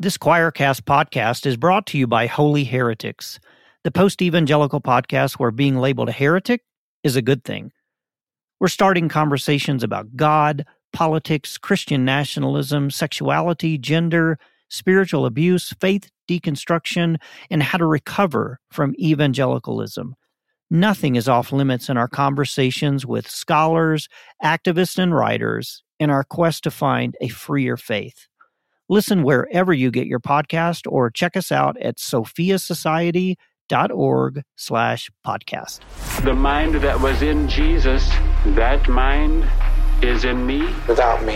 This Choircast podcast is brought to you by Holy Heretics, the post-evangelical podcast where being labeled a heretic is a good thing. We're starting conversations about God, politics, Christian nationalism, sexuality, gender, spiritual abuse, faith deconstruction, and how to recover from evangelicalism. Nothing is off limits in our conversations with scholars, activists, and writers in our quest to find a freer faith. Listen wherever you get your podcast or check us out at sophiasociety.org/podcast. The mind that was in Jesus, that mind is in me. Without me,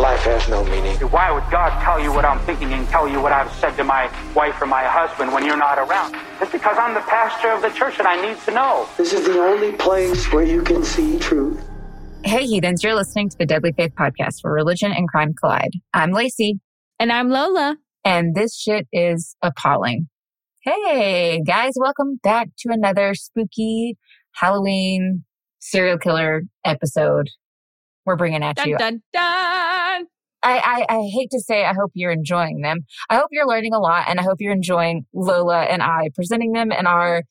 life has no meaning. Why would God tell you what I'm thinking and tell you what I've said to my wife or my husband when you're not around? It's because I'm the pastor of the church and I need to know. This is the only place where you can see truth. Hey heathens, you're listening to the Deadly Faith Podcast, where religion and crime collide. I'm Lacey. And I'm Lola. And this shit is appalling. Hey guys, welcome back to another spooky Halloween serial killer episode. We're bringing at you. Dun, dun, dun. I hate to say, I hope you're enjoying them. I hope you're learning a lot, and I hope you're enjoying Lola and I presenting them in our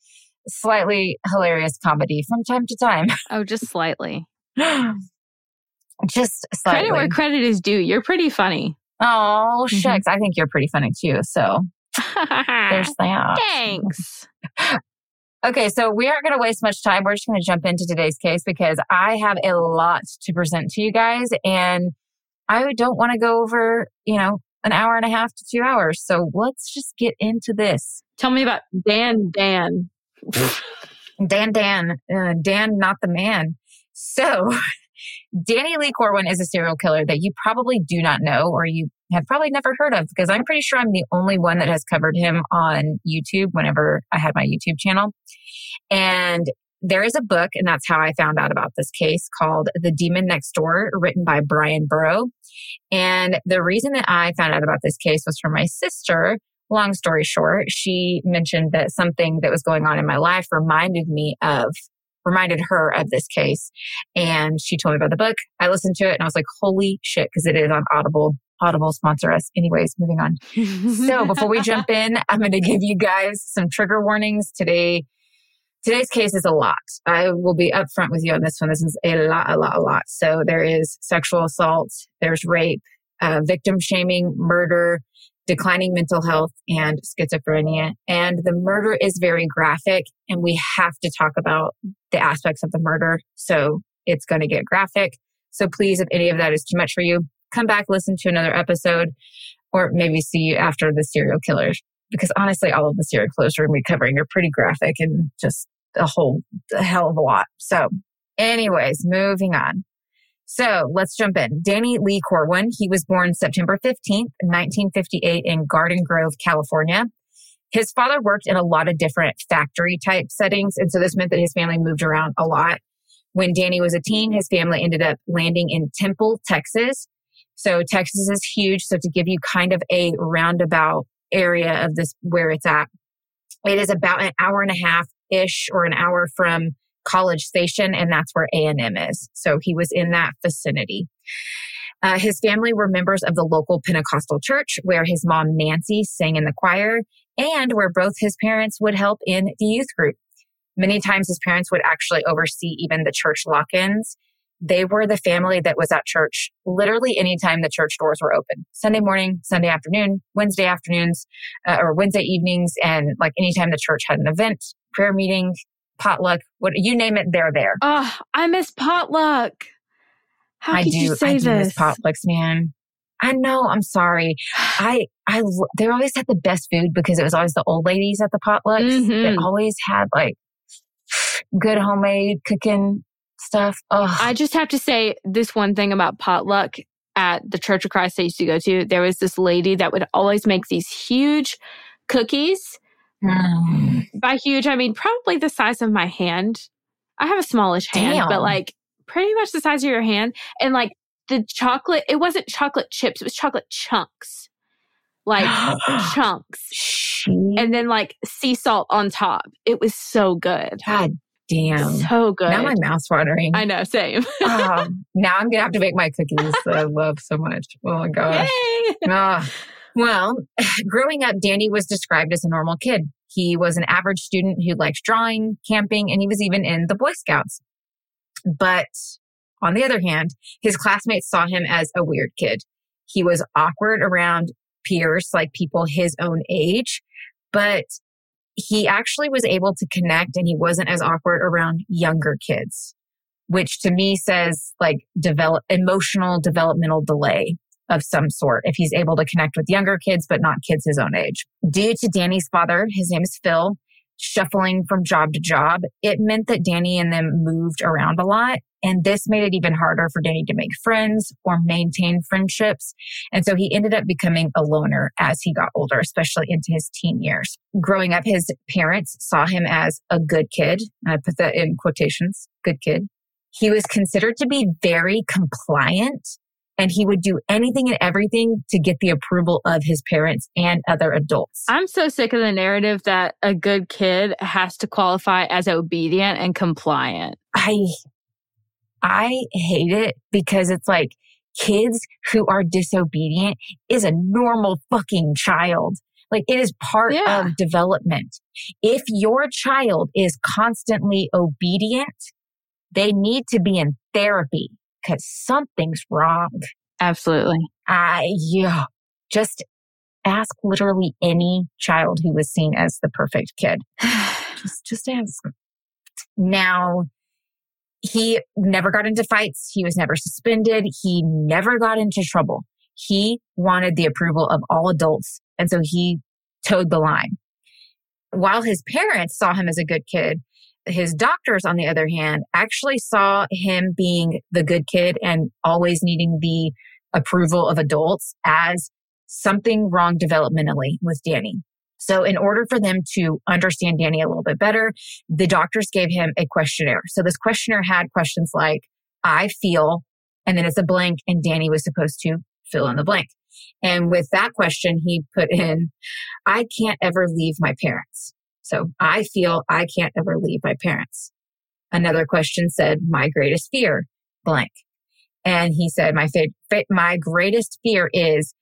slightly hilarious comedy from time to time. Oh, just slightly. Just slightly. Credit where credit is due. You're pretty funny. Oh, shucks. I think you're pretty funny too. So there's that. Thanks. Okay, so we aren't going to waste much time. We're just going to jump into today's case because I have a lot to present to you guys, and I don't want to go over, an hour and a half to 2 hours. So let's just get into this. Tell me about Dan. Dan, not the man. So Danny Lee Corwin is a serial killer that you probably do not know, or you have probably never heard of, because I'm pretty sure I'm the only one that has covered him on YouTube whenever I had my YouTube channel. And there is a book, and that's how I found out about this case, called The Demon Next Door, written by Bryan Burrough. And the reason that I found out about this case was from my sister. Long story short, she mentioned that something that was going on in my life reminded her of this case. And she told me about the book. I listened to it and I was like, holy shit, because it is on Audible. Audible sponsor us. Anyways, moving on. So before we jump in, I'm going to give you guys some trigger warnings. Today's case is a lot. I will be upfront with you on this one. This is a lot. So there is sexual assault, there's rape, victim shaming, murder, declining mental health, and schizophrenia. And the murder is very graphic, and we have to talk about the aspects of the murder. So it's going to get graphic. So please, if any of that is too much for you, come back, listen to another episode, or maybe see you after the serial killers. Because honestly, all of the serial killers we're going to be covering are pretty graphic and just a hell of a lot. So anyways, moving on. So let's jump in. Danny Lee Corwin, he was born September 15th, 1958 in Garden Grove, California. His father worked in a lot of different factory type settings. And so this meant that his family moved around a lot. When Danny was a teen, his family ended up landing in Temple, Texas. So Texas is huge. So to give you kind of a roundabout area of this, where it's at, it is about an hour and a half-ish or an hour from College Station, and that's where A&M is. So he was in that vicinity. His family were members of the local Pentecostal church, where his mom, Nancy, sang in the choir, and where both his parents would help in the youth group. Many times his parents would actually oversee even the church lock-ins. They were the family that was at church literally anytime the church doors were open. Sunday morning, Sunday afternoon, Wednesday afternoons, or Wednesday evenings, and like anytime the church had an event, prayer meeting, potluck, what you name it, they're there. Oh, I miss potluck. How could you say this? I do miss potlucks, man. I know. I'm sorry. They always had the best food because it was always the old ladies at the potlucks. Mm-hmm. They always had like good homemade cooking stuff. Oh, I just have to say this one thing about potluck at the Church of Christ I used to go to. There was this lady that would always make these huge cookies. By huge, I mean probably the size of my hand. I have a smallish hand, but like pretty much the size of your hand. And like the chocolate, it wasn't chocolate chips, it was chocolate chunks. Like chunks. And then like sea salt on top. It was so good. God damn. So good. Now my mouth's watering. I know, same. Now I'm going to have to make my cookies that I love so much. Oh my gosh. Yay! Well, growing up, Danny was described as a normal kid. He was an average student who liked drawing, camping, and he was even in the Boy Scouts. But on the other hand, his classmates saw him as a weird kid. He was awkward around peers, like people his own age, but he actually was able to connect and he wasn't as awkward around younger kids, which to me says like emotional developmental delay of some sort if he's able to connect with younger kids, but not kids his own age. Due to Danny's father, his name is Phil, shuffling from job to job, it meant that Danny and them moved around a lot. And this made it even harder for Danny to make friends or maintain friendships. And so he ended up becoming a loner as he got older, especially into his teen years. Growing up, his parents saw him as a good kid. And I put that in quotations, good kid. He was considered to be very compliant and he would do anything and everything to get the approval of his parents and other adults. I'm so sick of the narrative that a good kid has to qualify as obedient and compliant. I hate it because it's like kids who are disobedient is a normal fucking child. Like it is part of development. If your child is constantly obedient, they need to be in therapy because something's wrong. Absolutely. Just ask literally any child who was seen as the perfect kid. Just ask. Now, he never got into fights. He was never suspended. He never got into trouble. He wanted the approval of all adults. And so he toed the line. While his parents saw him as a good kid, his doctors, on the other hand, actually saw him being the good kid and always needing the approval of adults as something wrong developmentally with Danny. So in order for them to understand Danny a little bit better, the doctors gave him a questionnaire. So this questionnaire had questions like, I feel, and then it's a blank, and Danny was supposed to fill in the blank. And with that question, he put in, I can't ever leave my parents. So I feel I can't ever leave my parents. Another question said, my greatest fear, blank. And he said, my greatest fear is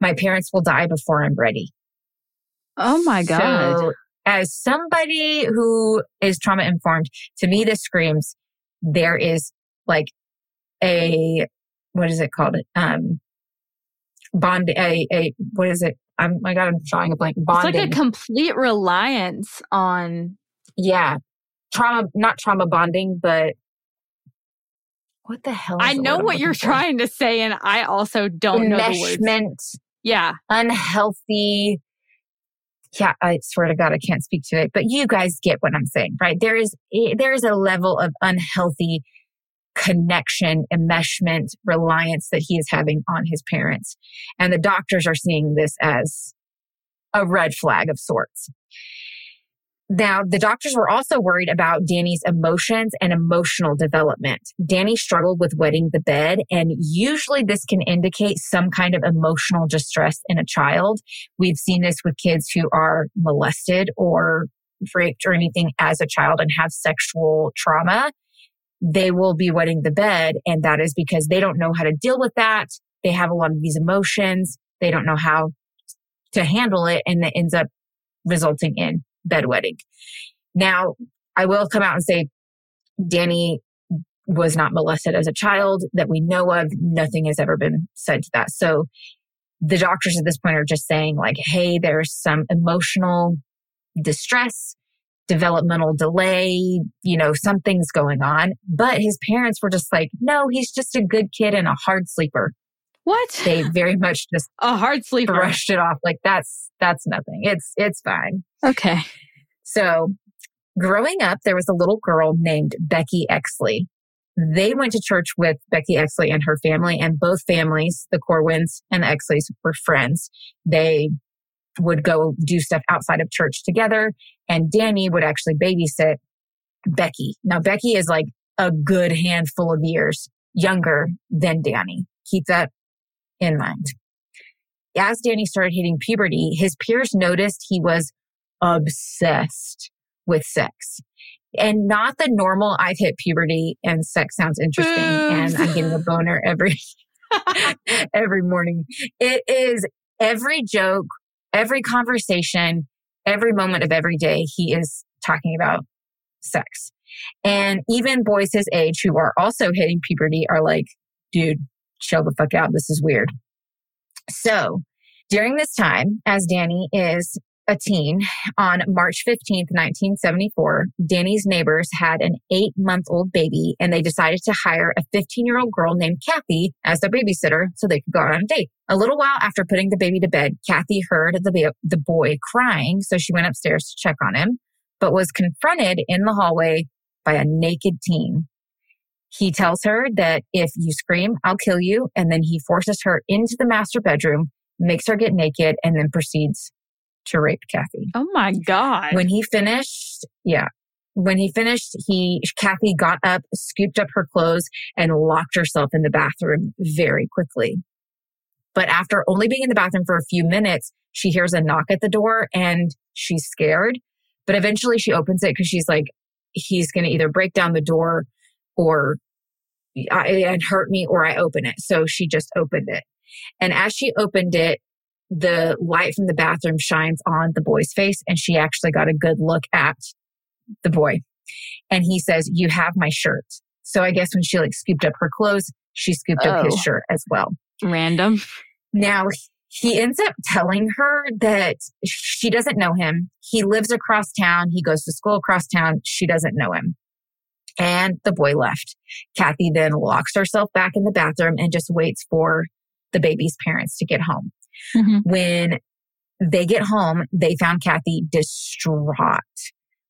my parents will die before I'm ready. Oh my God. So as somebody who is trauma informed, to me, this screams, there is like a, what is it called? What is it? My God, I'm drawing a blank. Bonding. It's like a complete reliance on. Yeah. Trauma, not trauma bonding, but what the hell? I know what you're trying to say. And I also don't know the words. Enmeshment. Yeah. Unhealthy. Yeah, I swear to God, I can't speak to it, but you guys get what I'm saying, right? There is a level of unhealthy connection, enmeshment, reliance that he is having on his parents. And the doctors are seeing this as a red flag of sorts. Now, the doctors were also worried about Danny's emotions and emotional development. Danny struggled with wetting the bed, and usually this can indicate some kind of emotional distress in a child. We've seen this with kids who are molested or raped or anything as a child and have sexual trauma. They will be wetting the bed, and that is because they don't know how to deal with that. They have a lot of these emotions. They don't know how to handle it, and that ends up resulting in bedwetting. Now, I will come out and say Danny was not molested as a child that we know of. Nothing has ever been said to that. So the doctors at this point are just saying like, hey, there's some emotional distress, developmental delay, something's going on. But his parents were just like, no, he's just a good kid and a hard sleeper. What? They very much just a hard sleeper brushed it off. Like that's nothing. It's fine. Okay. So growing up, there was a little girl named Becky Exley. They went to church with Becky Exley and her family, and both families, the Corwins and the Exleys, were friends. They would go do stuff outside of church together, and Danny would actually babysit Becky. Now, Becky is like a good handful of years younger than Danny. Keep that in mind. As Danny started hitting puberty, his peers noticed he was obsessed with sex. And not the normal, I've hit puberty and sex sounds interesting and I'm getting a boner every morning. It is Every joke, every conversation, every moment of every day, he is talking about sex. And even boys his age who are also hitting puberty are like, dude, chill the fuck out. This is weird. So during this time, as Danny is a teen, on March 15th, 1974, Danny's neighbors had an 8-month-old baby, and they decided to hire a 15-year-old girl named Kathy as their babysitter so they could go out on a date. A little while after putting the baby to bed, Kathy heard the boy crying, so she went upstairs to check on him, but was confronted in the hallway by a naked teen. He tells her that if you scream, I'll kill you, and then he forces her into the master bedroom, makes her get naked, and then proceeds to rape Kathy. Oh my God. When he finished, Kathy got up, scooped up her clothes, and locked herself in the bathroom very quickly. But after only being in the bathroom for a few minutes, she hears a knock at the door and she's scared. But eventually she opens it because she's like, he's going to either break down the door and hurt me, or I open it. So she just opened it. And as she opened it, the light from the bathroom shines on the boy's face, and she actually got a good look at the boy. And he says, you have my shirt. So I guess when she like scooped up her clothes, she scooped up his shirt as well. Random. Now, he ends up telling her that she doesn't know him. He lives across town. He goes to school across town. She doesn't know him. And the boy left. Kathy then locks herself back in the bathroom and just waits for the baby's parents to get home. Mm-hmm. When they get home, they found Kathy distraught,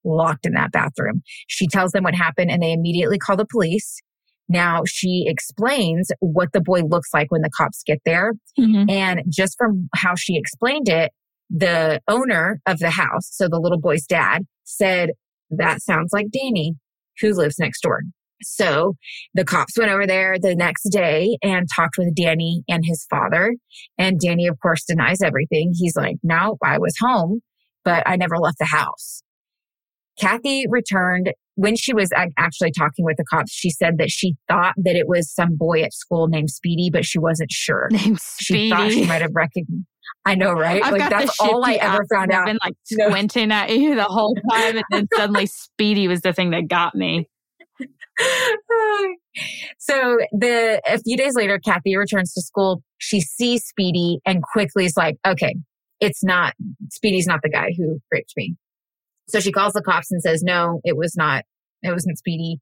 locked in that bathroom. She tells them what happened, and they immediately call the police. Now, she explains what the boy looks like when the cops get there. Mm-hmm. And just from how she explained it, the owner of the house, so the little boy's dad, said, that sounds like Danny, who lives next door. So the cops went over there the next day and talked with Danny and his father. And Danny, of course, denies everything. He's like, no, I was home, but I never left the house. Kathy returned. When she was actually talking with the cops, she said that she thought that it was some boy at school named Speedy, but she wasn't sure. She thought she might have recognized. I know, right? That's all I ever found out. I've been like squinting at you the whole time, and then suddenly Speedy was the thing that got me. So a few days later, Kathy returns to school. She sees Speedy and quickly is like, okay, Speedy's not the guy who raped me. So she calls the cops and says, no, it wasn't Speedy.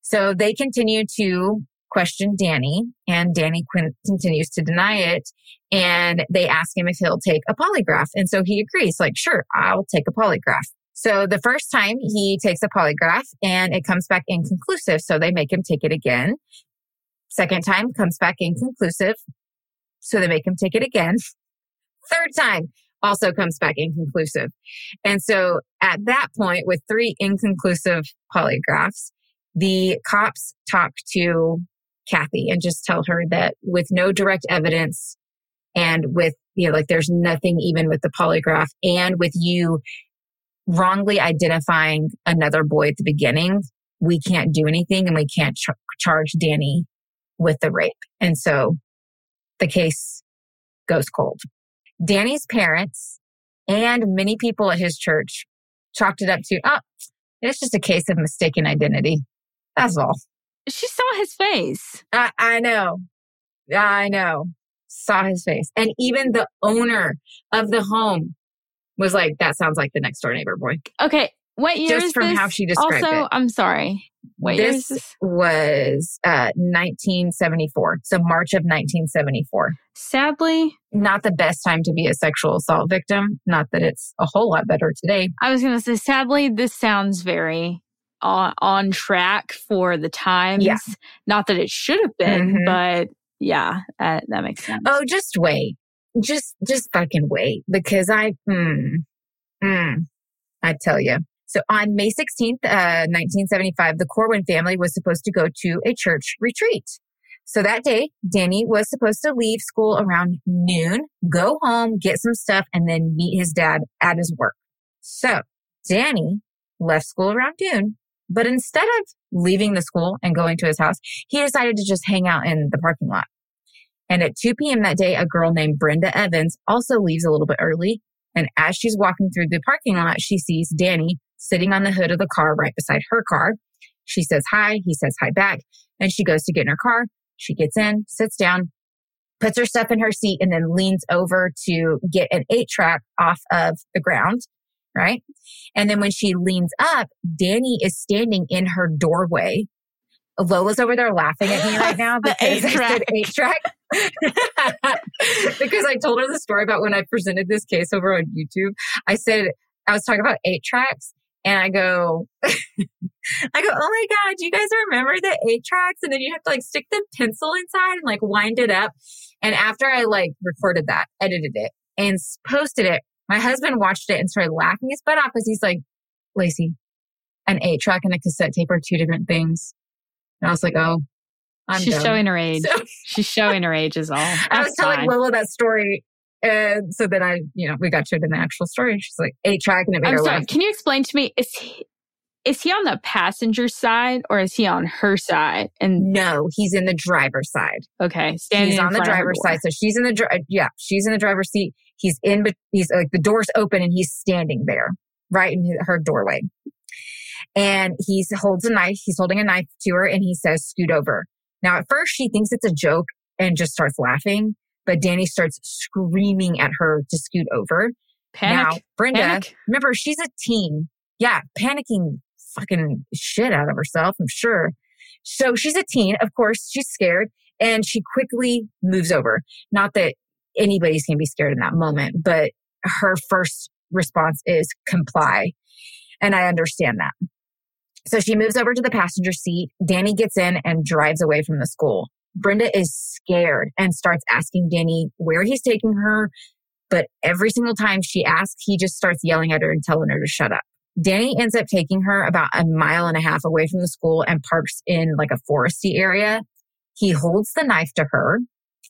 So they continue to question Danny, and Danny continues to deny it. And they ask him if he'll take a polygraph. And so he agrees, like, sure, I'll take a polygraph. So the first time he takes a polygraph and it comes back inconclusive. So they make him take it again. Second time comes back inconclusive. So they make him take it again. Third time also comes back inconclusive. And so at that point, with 3 inconclusive polygraphs, the cops talk to Kathy and just tell her that with no direct evidence and with, there's nothing even with the polygraph and with you wrongly identifying another boy at the beginning, we can't do anything and we can't charge Danny with the rape. And so the case goes cold. Danny's parents and many people at his church chalked it up to, it's just a case of mistaken identity. That's all. She saw his face. I know. Saw his face. And even the owner of the home was like, that sounds like the next door neighbor boy. Okay, what year is this? Just from how she described it. Also, I'm sorry. What year is this? Was 1974. So March of 1974. Sadly, not the best time to be a sexual assault victim. Not that it's a whole lot better today. I was going to say, sadly, this sounds very on track for the times. Yeah. Not that it should have been, mm-hmm. but yeah, that makes sense. Oh, just wait. Just fucking wait, because I tell you. So on May 16th, 1975, the Corwin family was supposed to go to a church retreat. So that day, Danny was supposed to leave school around noon, go home, get some stuff, and then meet his dad at his work. So Danny left school around noon, but instead of leaving the school and going to his house, he decided to just hang out in the parking lot. And at 2 p.m. that day, a girl named Brenda Evans also leaves a little bit early. And as she's walking through the parking lot, she sees Danny sitting on the hood of the car right beside her car. She says hi, he says hi back, and she goes to get in her car. She gets in, sits down, puts her stuff in her seat, and then leans over to get an 8-track off of the ground, right? And then when she leans up, Danny is standing in her doorway. Lola's over there laughing at me right now because I said 8-track. Because I told her the story about when I presented this case over on YouTube. I said, I was talking about 8 tracks and I go, oh my God, do you guys remember the 8 tracks? And then you have to like stick the pencil inside and like wind it up. And after I like recorded that, edited it and posted it, my husband watched it and started laughing his butt off because he's like, Lacey, an 8-track and a cassette tape are two different things. And I was like, oh. She's showing her age. She's showing her age is all. I was telling Lola that story. And so then we got to it in the actual story. She's like, 8-track and it made her laugh. Can you explain to me, is he on the passenger side or is he on her side? And no, he's in the driver's side. Okay. He's on the driver's side. So she's in the driver's seat. He's in, but he's like the door's open and he's standing there right in her doorway. And he holds a knife. He's holding a knife to her and he says, scoot over. Now, at first, she thinks it's a joke and just starts laughing, but Danny starts screaming at her to scoot over. Panic. Now, Brenda, remember, she's a teen. Yeah, panicking fucking shit out of herself, I'm sure. So she's a teen. Of course, she's scared, and she quickly moves over. Not that anybody's going to be scared in that moment, but her first response is comply. And I understand that. So she moves over to the passenger seat. Danny gets in and drives away from the school. Brenda is scared and starts asking Danny where he's taking her. But every single time she asks, he just starts yelling at her and telling her to shut up. Danny ends up taking her about 1.5 miles away from the school and parks in like a foresty area. He holds the knife to her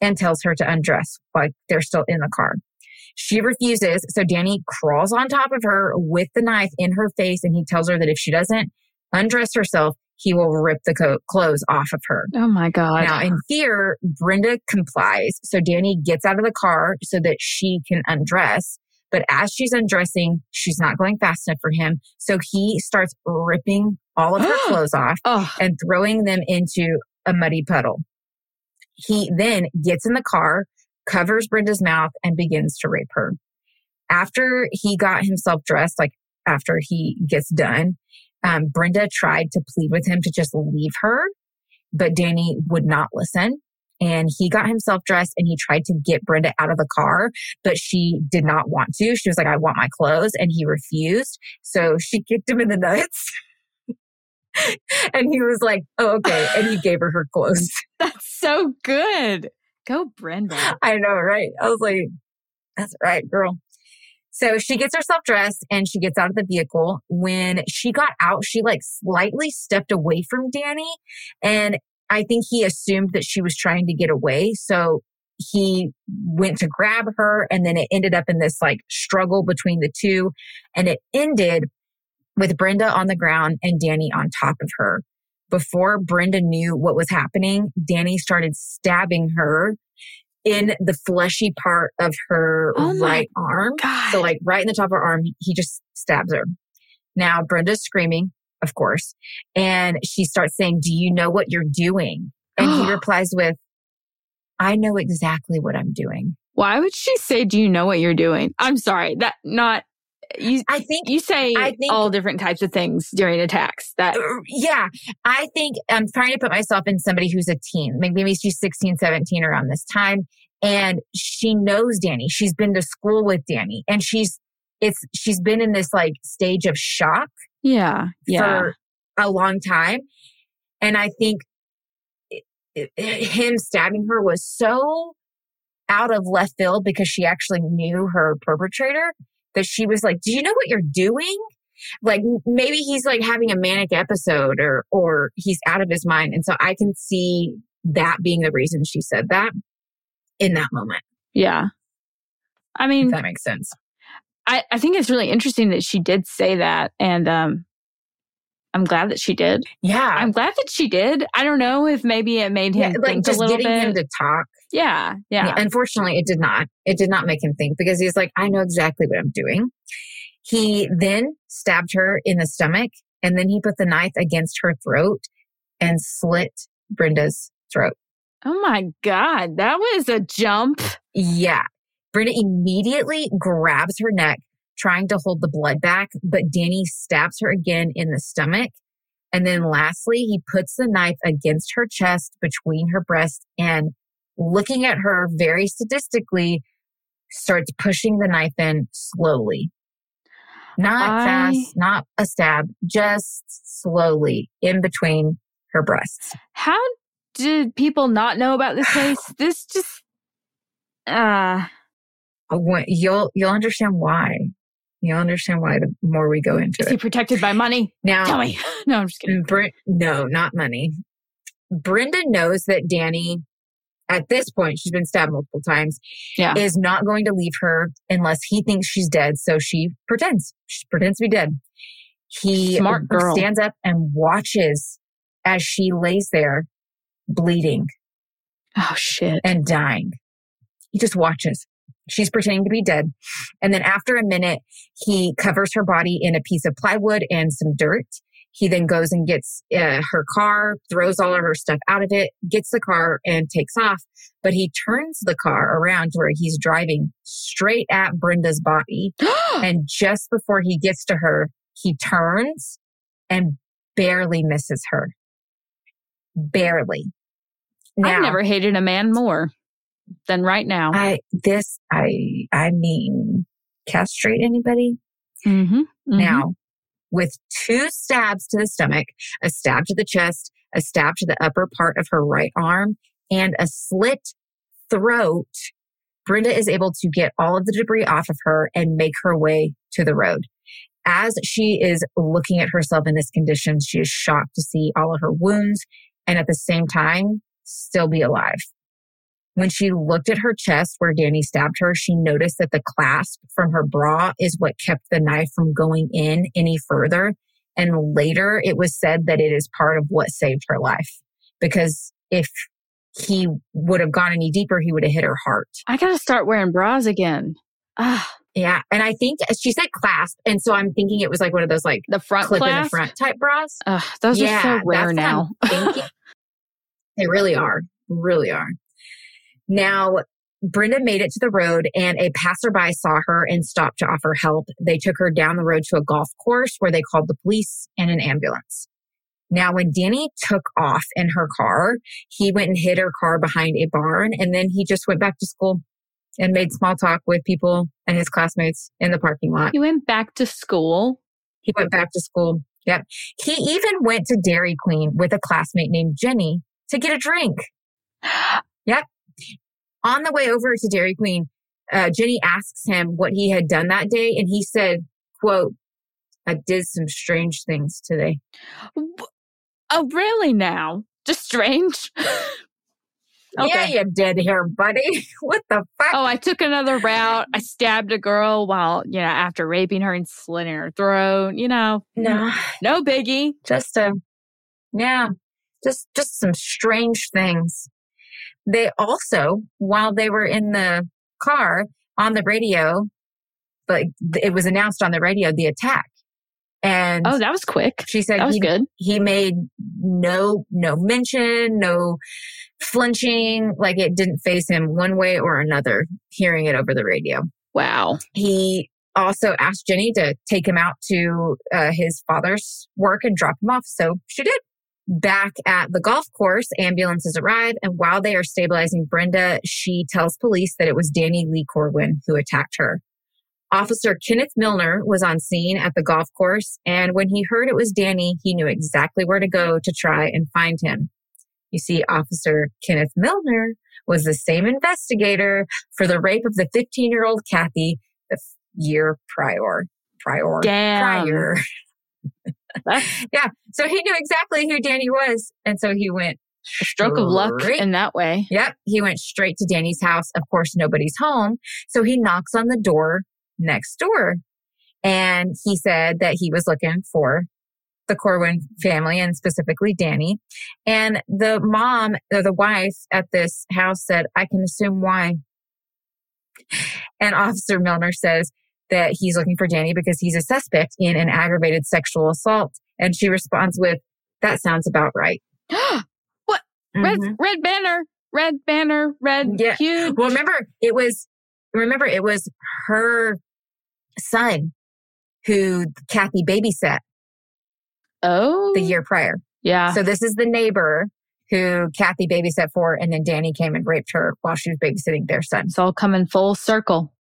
and tells her to undress while they're still in the car. She refuses. So Danny crawls on top of her with the knife in her face. And he tells her that if she doesn't undress herself, he will rip the clothes off of her. Oh my God. Now in fear, Brenda complies. So Danny gets out of the car so that she can undress. But as she's undressing, she's not going fast enough for him. So he starts ripping all of her clothes off and throwing them into a muddy puddle. He then gets in the car, covers Brenda's mouth and begins to rape her. After he got himself dressed, like after he gets done, Brenda tried to plead with him to just leave her, but Danny would not listen. And he got himself dressed and he tried to get Brenda out of the car, but she did not want to. She was like, I want my clothes. And he refused. So she kicked him in the nuts. And he was like, oh, okay. And he gave her her clothes. That's so good. Go, Brenda. I know, right? I was like, that's right, girl. So she gets herself dressed and she gets out of the vehicle. When she got out, she like slightly stepped away from Danny. And I think he assumed that she was trying to get away. So he went to grab her and then it ended up in this like struggle between the two. And it ended with Brenda on the ground and Danny on top of her. Before Brenda knew what was happening, Danny started stabbing her in the fleshy part of her right arm. God. So like right in the top of her arm, he just stabs her. Now Brenda's screaming, of course. And she starts saying, do you know what you're doing? And he replies with, I know exactly what I'm doing. Why would she say, do you know what you're doing? I'm sorry. That not... I think you say all different types of things during attacks. That yeah, I think I'm trying to put myself in somebody who's a teen. Maybe she's 16, 17 around this time. And she knows Danny. She's been to school with Danny. And she's been in this like stage of shock for a long time. And I think him stabbing her was so out of left field because she actually knew her perpetrator that she was like, do you know what you're doing? Like maybe he's like having a manic episode or he's out of his mind. And so I can see that being the reason she said that in that moment. Yeah. I mean, if that makes sense. I think it's really interesting that she did say that. And I'm glad that she did. Yeah. I'm glad that she did. I don't know if maybe it made him think a little bit. Just getting him to talk. Yeah. Unfortunately, it did not. It did not make him think, because he's like, I know exactly what I'm doing. He then stabbed her in the stomach, and then he put the knife against her throat and slit Brenda's throat. Oh my God, that was a jump. Yeah. Brenda immediately grabs her neck, trying to hold the blood back, but Danny stabs her again in the stomach. And then lastly, he puts the knife against her chest between her breasts and, looking at her very sadistically, starts pushing the knife in slowly. Not fast, not a stab, just slowly in between her breasts. How did people not know about this case? This just... You'll understand why. You'll understand why the more we go into it. Is he protected by money? Now, tell me. No, I'm just kidding. No, not money. Brenda knows that Danny, at this point, she's been stabbed multiple times, is not going to leave her unless he thinks she's dead. So she pretends. She pretends to be dead. He stands up and watches as she lays there bleeding. Oh, shit. And dying. He just watches. She's pretending to be dead. And then after a minute, he covers her body in a piece of plywood and some dirt. He then goes and gets her car, throws all of her stuff out of it, gets the car and takes off. But he turns the car around to where he's driving straight at Brenda's body. And just before he gets to her, he turns and barely misses her. Barely. Now, I've never hated a man more than right now. I mean, castrate anybody? Mm-hmm, mm-hmm. Now, with 2 stabs to the stomach, a stab to the chest, a stab to the upper part of her right arm, and a slit throat, Brenda is able to get all of the debris off of her and make her way to the road. As she is looking at herself in this condition, she is shocked to see all of her wounds and at the same time, still be alive. When she looked at her chest where Danny stabbed her, she noticed that the clasp from her bra is what kept the knife from going in any further. And later it was said that it is part of what saved her life. Because if he would have gone any deeper, he would have hit her heart. I got to start wearing bras again. Ugh. Yeah. And I think she said clasp. And so I'm thinking it was like one of those like the front clip clasp in the front type bras. Ugh, those are so rare now. They really are. Really are. Now, Brenda made it to the road and a passerby saw her and stopped to offer help. They took her down the road to a golf course where they called the police and an ambulance. Now, when Danny took off in her car, he went and hid her car behind a barn, and then he just went back to school and made small talk with people and his classmates in the parking lot. He went back to school? He went back to school. Yep. He even went to Dairy Queen with a classmate named Jenny to get a drink. Yep. On the way over to Dairy Queen, Jenny asks him what he had done that day. And he said, quote, I did some strange things today. Oh, really now? Just strange? Okay. Yeah, you did here, buddy. What the fuck? Oh, I took another route. I stabbed a girl while, after raping her and slitting her throat, No biggie. Just some strange things. They also, while they were in the car on the radio, but it was announced on the radio, the attack. And oh, that was quick. She said that was good. He made no mention, no flinching. Like it didn't faze him one way or another hearing it over the radio. Wow. He also asked Jenny to take him out to his father's work and drop him off. So she did. Back at the golf course, ambulances arrive, and while they are stabilizing Brenda, she tells police that it was Danny Lee Corwin who attacked her. Officer Kenneth Milner was on scene at the golf course, and when he heard it was Danny, he knew exactly where to go to try and find him. You see, Officer Kenneth Milner was the same investigator for the rape of the 15-year-old Kathy the year prior. Prior. Yeah. So he knew exactly who Danny was. And so he went stroke of luck in that way. Yep. He went straight to Danny's house. Of course, nobody's home. So he knocks on the door next door. And he said that he was looking for the Corwin family and specifically Danny. And the mom or the wife at this house said, I can assume why. And Officer Milner says that he's looking for Danny because he's a suspect in an aggravated sexual assault. And she responds with, that sounds about right. What? Mm-hmm. Red banner, yeah. Huge. Well, remember it was her son who Kathy babysat. Oh. The year prior. Yeah. So this is the neighbor who Kathy babysat for, and then Danny came and raped her while she was babysitting their son. It's all coming full circle.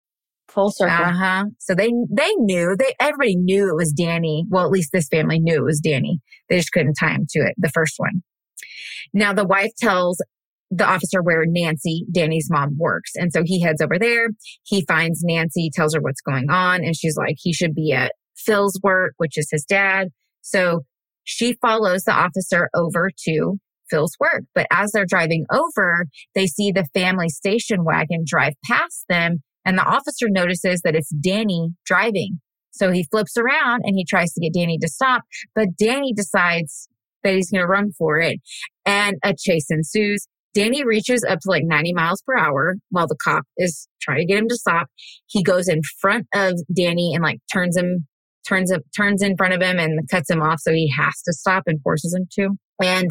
Uh-huh. So everybody knew it was Danny. Well, at least this family knew it was Danny. They just couldn't tie him to it, the first one. Now the wife tells the officer where Nancy, Danny's mom, works. And so he heads over there. He finds Nancy, tells her what's going on. And she's like, he should be at Phil's work, which is his dad. So she follows the officer over to Phil's work. But as they're driving over, they see the family station wagon drive past them. And the officer notices that it's Danny driving. So he flips around and he tries to get Danny to stop. But Danny decides that he's going to run for it. And a chase ensues. Danny reaches up to like 90 miles per hour while the cop is trying to get him to stop. He goes in front of Danny and like turns in front of him and cuts him off. So he has to stop and forces him to, and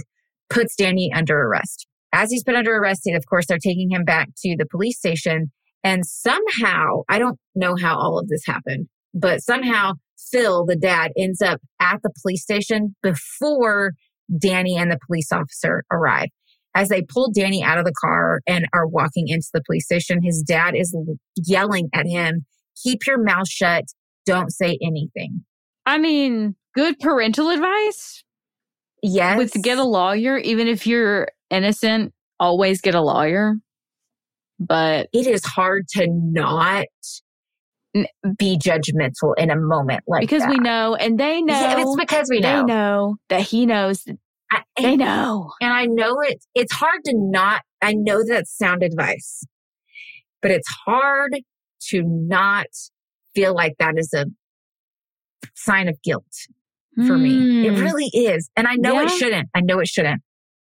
puts Danny under arrest. As he's put under arrest, of course, they're taking him back to the police station. And somehow, I don't know how all of this happened, but somehow Phil, the dad, ends up at the police station before Danny and the police officer arrive. As they pull Danny out of the car and are walking into the police station, his dad is yelling at him, keep your mouth shut, don't say anything. I mean, good parental advice? Yes. With get a lawyer, even if you're innocent, always get a lawyer. But it is hard to not be judgmental in a moment like that. Because we know, and they know. Yeah, it's because we know. They know that he knows. They know. And I know it's hard to not, I know that's sound advice, but it's hard to not feel like that is a sign of guilt for me. It really is. And I know it shouldn't. I know it shouldn't,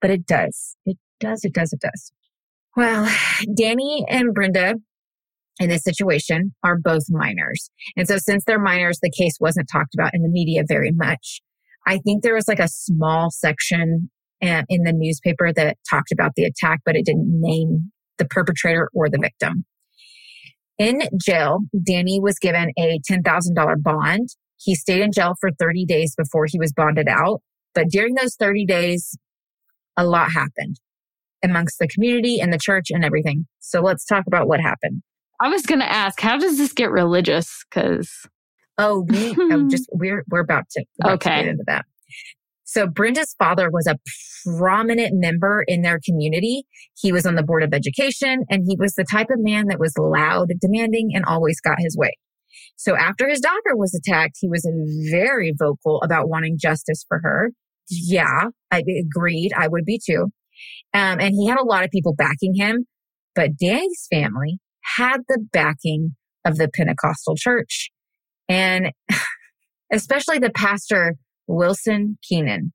but it does. It does. Well, Danny and Brenda in this situation are both minors. And so since they're minors, the case wasn't talked about in the media very much. I think there was like a small section in the newspaper that talked about the attack, but it didn't name the perpetrator or the victim. In jail, Danny was given a $10,000 bond. He stayed in jail for 30 days before he was bonded out. But during those 30 days, a lot happened amongst the community and the church and everything. So let's talk about what happened. I was going to ask, how does this get religious? Because... Oh, we're about to get into that. So Brenda's father was a prominent member in their community. He was on the board of education, and he was the type of man that was loud, demanding, and always got his way. So after his daughter was attacked, he was very vocal about wanting justice for her. Yeah, I agreed. I would be too. And he had a lot of people backing him, but Danny's family had the backing of the Pentecostal church. And especially the pastor, Wilson Keenan.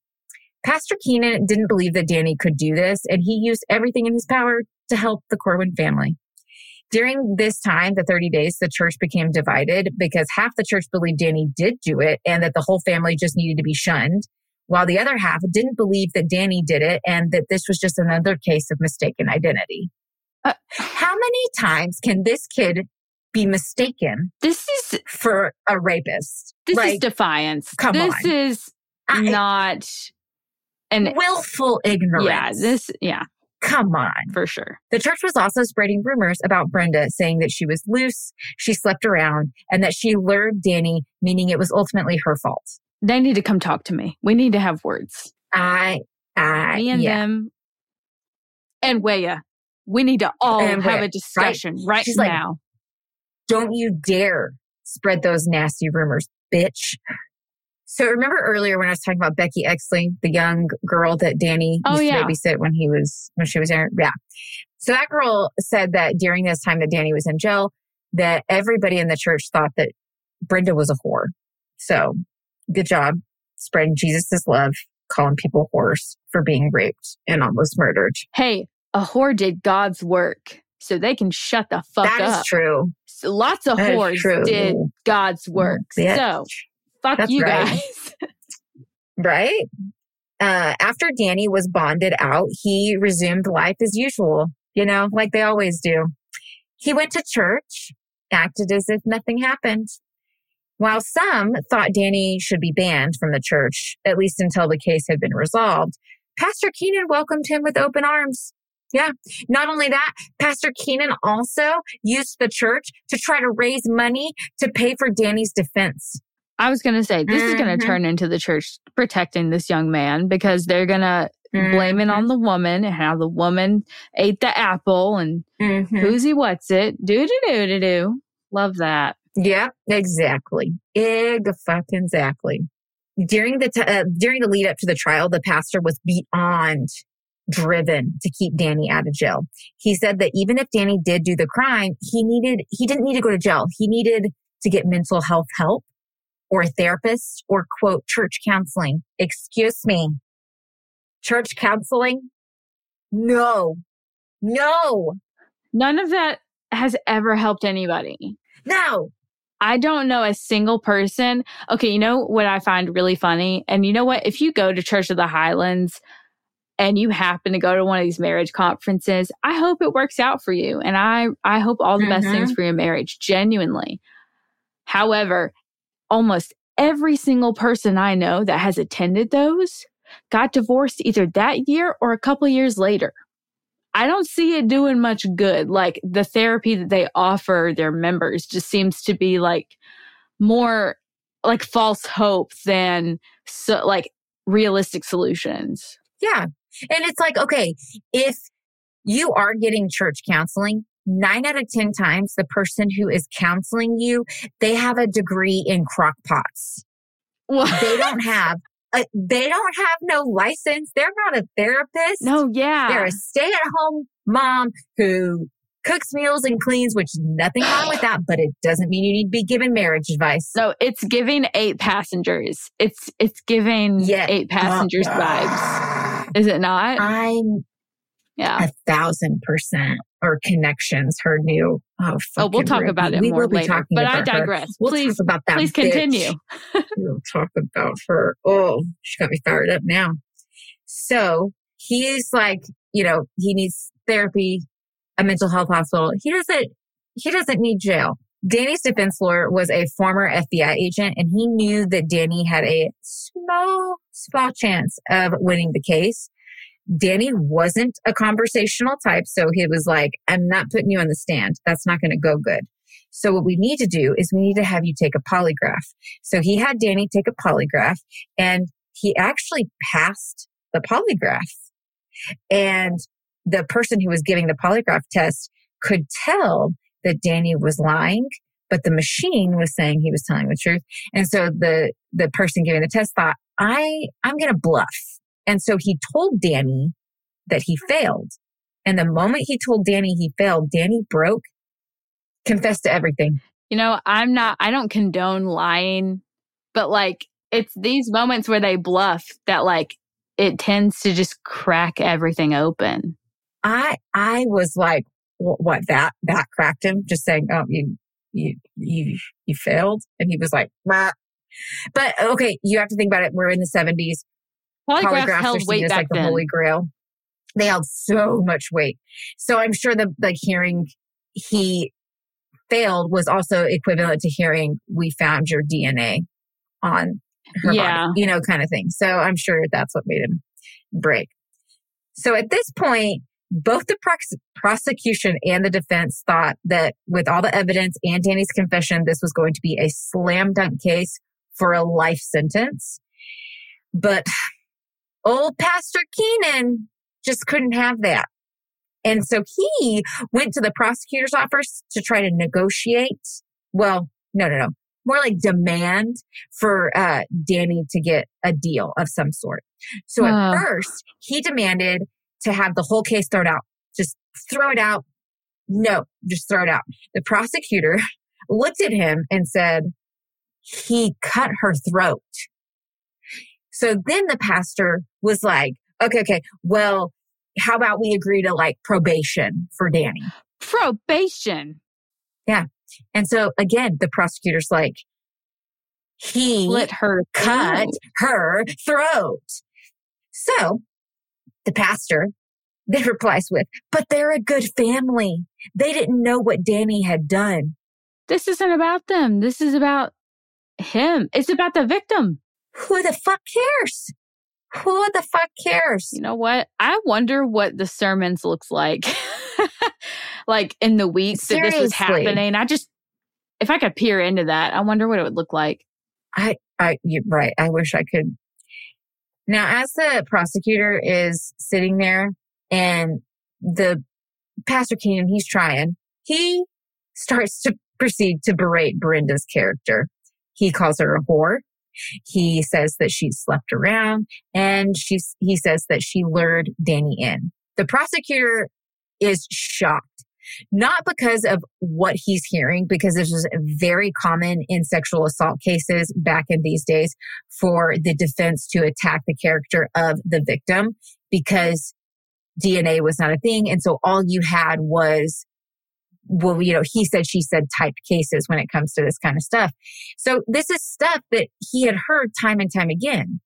Pastor Keenan didn't believe that Danny could do this, and he used everything in his power to help the Corwin family. During this time, the 30 days, the church became divided because half the church believed Danny did do it and that the whole family just needed to be shunned, while the other half didn't believe that Danny did it and that this was just another case of mistaken identity. How many times can this kid be mistaken? This is for a rapist. This is defiance. Come on. This is not an willful ignorance. Yeah, come on. For sure. The church was also spreading rumors about Brenda, saying that she was loose, she slept around, and that she lured Danny, meaning it was ultimately her fault. They need to come talk to me. We need to have words. Me and them and Weya. We need to all have a discussion right now. Like, don't you dare spread those nasty rumors, bitch. So remember earlier when I was talking about Becky Exley, the young girl that Danny used to babysit when she was there? Yeah. So that girl said that during this time that Danny was in jail, that everybody in the church thought that Brenda was a whore. So good job, spreading Jesus's love, calling people whores for being raped and almost murdered. Hey, a whore did God's work, so they can shut the fuck up. That is true. So lots of whores did God's work. Yeah. So fuck That's you right. guys. Right? After Danny was bonded out, he resumed life as usual, you know, like they always do. He went to church, acted as if nothing happened. While some thought Danny should be banned from the church, at least until the case had been resolved, Pastor Keenan welcomed him with open arms. Yeah. Not only that, Pastor Keenan also used the church to try to raise money to pay for Danny's defense. I was going to say, this is going to turn into the church protecting this young man, because they're going to blame it on the woman and how the woman ate the apple and who's he, what's it. Do-do-do-do-do. Love that. Yeah, exactly. Ig-fucking-zactly. During the lead up to the trial, the pastor was beyond driven to keep Danny out of jail. He said that even if Danny did do the crime, he didn't need to go to jail. He needed to get mental health help or a therapist or, quote, church counseling. Excuse me. Church counseling? No. No. None of that has ever helped anybody. No. I don't know a single person. Okay, you know what I find really funny? And you know what? If you go to Church of the Highlands and you happen to go to one of these marriage conferences, I hope it works out for you. And I hope all the best things for your marriage, genuinely. However, almost every single person I know that has attended those got divorced either that year or a couple years later. I don't see it doing much good. Like, the therapy that they offer their members just seems to be like more like false hope than so, like, realistic solutions. Yeah. And it's like, okay, if you are getting church counseling, 9 out of 10 times the person who is counseling you, they have a degree in crock pots. What? They don't have no license. They're not a therapist. No, yeah. They're a stay-at-home mom who cooks meals and cleans, which nothing wrong with that, but it doesn't mean you need to be given marriage advice. No, it's giving 8 passengers. It's giving 8 passengers vibes. Is it not? I'm 1,000% or connections, her new we'll talk about it more later. But I digress. We'll talk about that. Please continue. We'll talk about her. Oh, she got me fired up now. So he's like, you know, he needs therapy, a mental health hospital. He doesn't need jail. Danny's defense lawyer was a former FBI agent, and he knew that Danny had a small chance of winning the case. Danny wasn't a conversational type, so he was like, I'm not putting you on the stand. That's not going to go good. So what we need to do is we need to have you take a polygraph. So he had Danny take a polygraph, and he actually passed the polygraph. And the person who was giving the polygraph test could tell that Danny was lying, but the machine was saying he was telling the truth. And so the person giving the test thought, I'm going to bluff. And so he told Danny that he failed. And the moment he told Danny he failed, Danny confessed to everything. You know, I don't condone lying, but like, it's these moments where they bluff that like, it tends to just crack everything open. I was like, what, that cracked him? Just saying, oh, you failed? And he was like, bah. But okay, you have to think about it. We're in the 70s. Polygraphs held weight back then. The Holy Grail. They held so much weight. So I'm sure the hearing he failed was also equivalent to hearing we found your DNA on her body, you know, kind of thing. So I'm sure that's what made him break. So at this point, both the prosecution and the defense thought that with all the evidence and Danny's confession, this was going to be a slam dunk case for a life sentence. But old Pastor Keenan just couldn't have that. And so he went to the prosecutor's office to try to negotiate. Well, no. More like demand for Danny to get a deal of some sort. So at first, he demanded to have the whole case thrown out. Just throw it out. No, just throw it out. The prosecutor looked at him and said, he cut her throat. So then the pastor was like, okay, well, how about we agree to like probation for Danny? Probation. Yeah. And so again, the prosecutor's like, he cut her throat. So the pastor then replies with, but they're a good family. They didn't know what Danny had done. This isn't about them. This is about him. It's about the victim. Who the fuck cares? Who the fuck cares? You know what? I wonder what the sermons looks like. Like in the weeks that this was happening. If I could peer into that, I wonder what it would look like. You're right. I wish I could. Now, as the prosecutor is sitting there and the Pastor Keenan, he's trying. He starts to proceed to berate Brenda's character. He calls her a whore. He says that she slept around, and he says that she lured Danny in. The prosecutor is shocked. Not because of what he's hearing, because this is very common in sexual assault cases back in these days for the defense to attack the character of the victim, because DNA was not a thing. And so all you had was, well, you know, he said, she said type cases when it comes to this kind of stuff. So this is stuff that he had heard time and time again,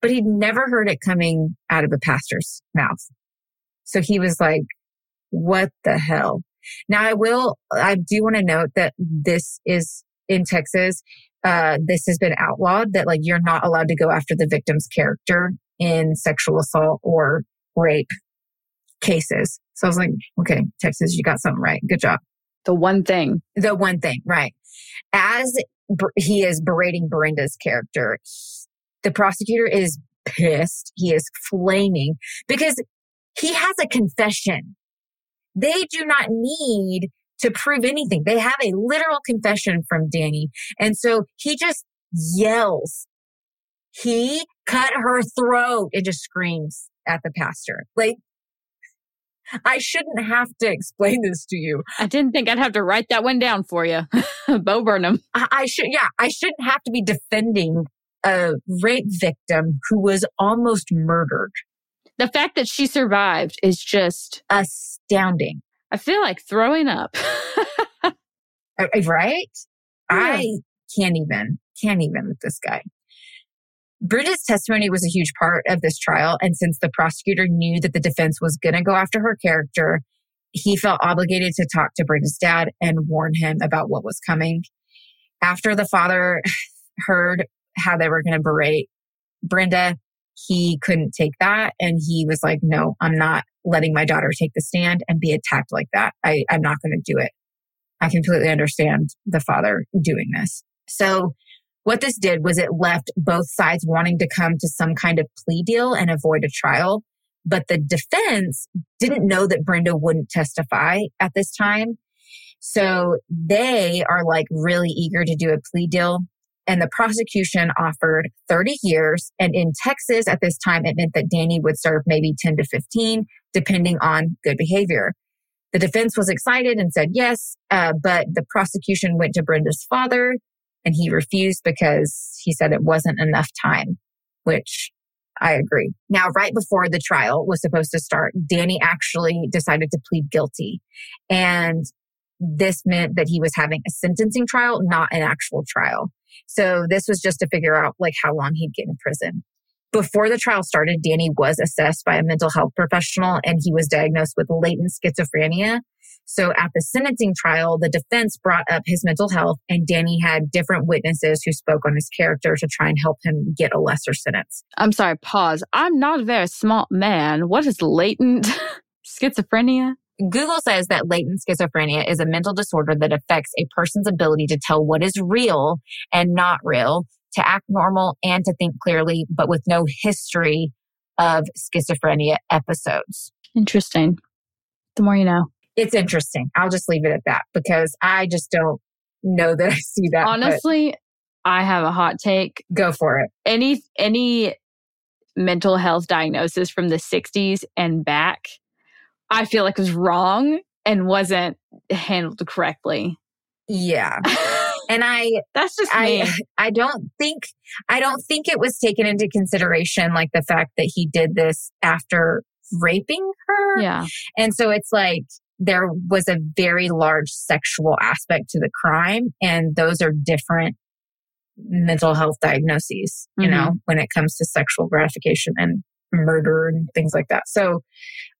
but he'd never heard it coming out of a pastor's mouth. So he was like, what the hell? Now I do want to note that this is in Texas. This has been outlawed, that like you're not allowed to go after the victim's character in sexual assault or rape cases. So I was like, okay, Texas, you got something right. Good job. The one thing, right. As he is berating Brenda's character, the prosecutor is pissed. He is flaming because he has a confession. They do not need to prove anything. They have a literal confession from Danny. And so he just yells, he cut her throat, and just screams at the pastor. Like, I shouldn't have to explain this to you. I didn't think I'd have to write that one down for you. Bo Burnham. I shouldn't have to be defending a rape victim who was almost murdered. The fact that she survived is just astounding. I feel like throwing up. Right? Yeah. I can't even with this guy. Brenda's testimony was a huge part of this trial. And since the prosecutor knew that the defense was going to go after her character, he felt obligated to talk to Brenda's dad and warn him about what was coming. After the father heard how they were going to berate Brenda, he couldn't take that. And he was like, no, I'm not letting my daughter take the stand and be attacked like that. I'm not going to do it. I completely understand the father doing this. So what this did was it left both sides wanting to come to some kind of plea deal and avoid a trial. But the defense didn't know that Brenda wouldn't testify at this time. So they are like really eager to do a plea deal. And the prosecution offered 30 years. And in Texas at this time, it meant that Danny would serve maybe 10 to 15, depending on good behavior. The defense was excited and said yes, but the prosecution went to Brenda's father and he refused because he said it wasn't enough time, which I agree. Now, right before the trial was supposed to start, Danny actually decided to plead guilty. And this meant that he was having a sentencing trial, not an actual trial. So this was just to figure out like how long he'd get in prison. Before the trial started, Danny was assessed by a mental health professional and he was diagnosed with latent schizophrenia. So at the sentencing trial, the defense brought up his mental health and Danny had different witnesses who spoke on his character to try and help him get a lesser sentence. I'm sorry, pause. I'm not a very smart man. What is latent schizophrenia? Google says that latent schizophrenia is a mental disorder that affects a person's ability to tell what is real and not real, to act normal and to think clearly, but with no history of schizophrenia episodes. Interesting. The more you know. It's interesting. I'll just leave it at that because I just don't know that I see that. Honestly, I have a hot take. Go for it. Any mental health diagnosis from the 60s and back, I feel like it was wrong and wasn't handled correctly. Yeah. And I don't think it was taken into consideration, like the fact that he did this after raping her. Yeah. And so it's like there was a very large sexual aspect to the crime, and those are different mental health diagnoses, you know, when it comes to sexual gratification and murder and things like that. So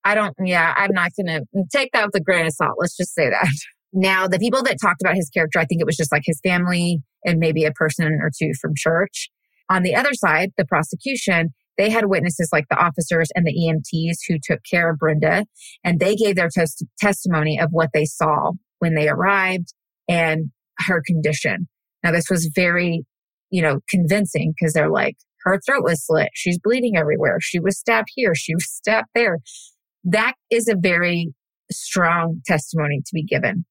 I'm not going to take that with a grain of salt. Let's just say that. Now, the people that talked about his character, I think it was just like his family and maybe a person or two from church. On the other side, the prosecution, they had witnesses like the officers and the EMTs who took care of Brenda, and they gave their testimony of what they saw when they arrived and her condition. Now, this was very, convincing, because they're like, her throat was slit. She's bleeding everywhere. She was stabbed here. She was stabbed there. That is a very strong testimony to be given.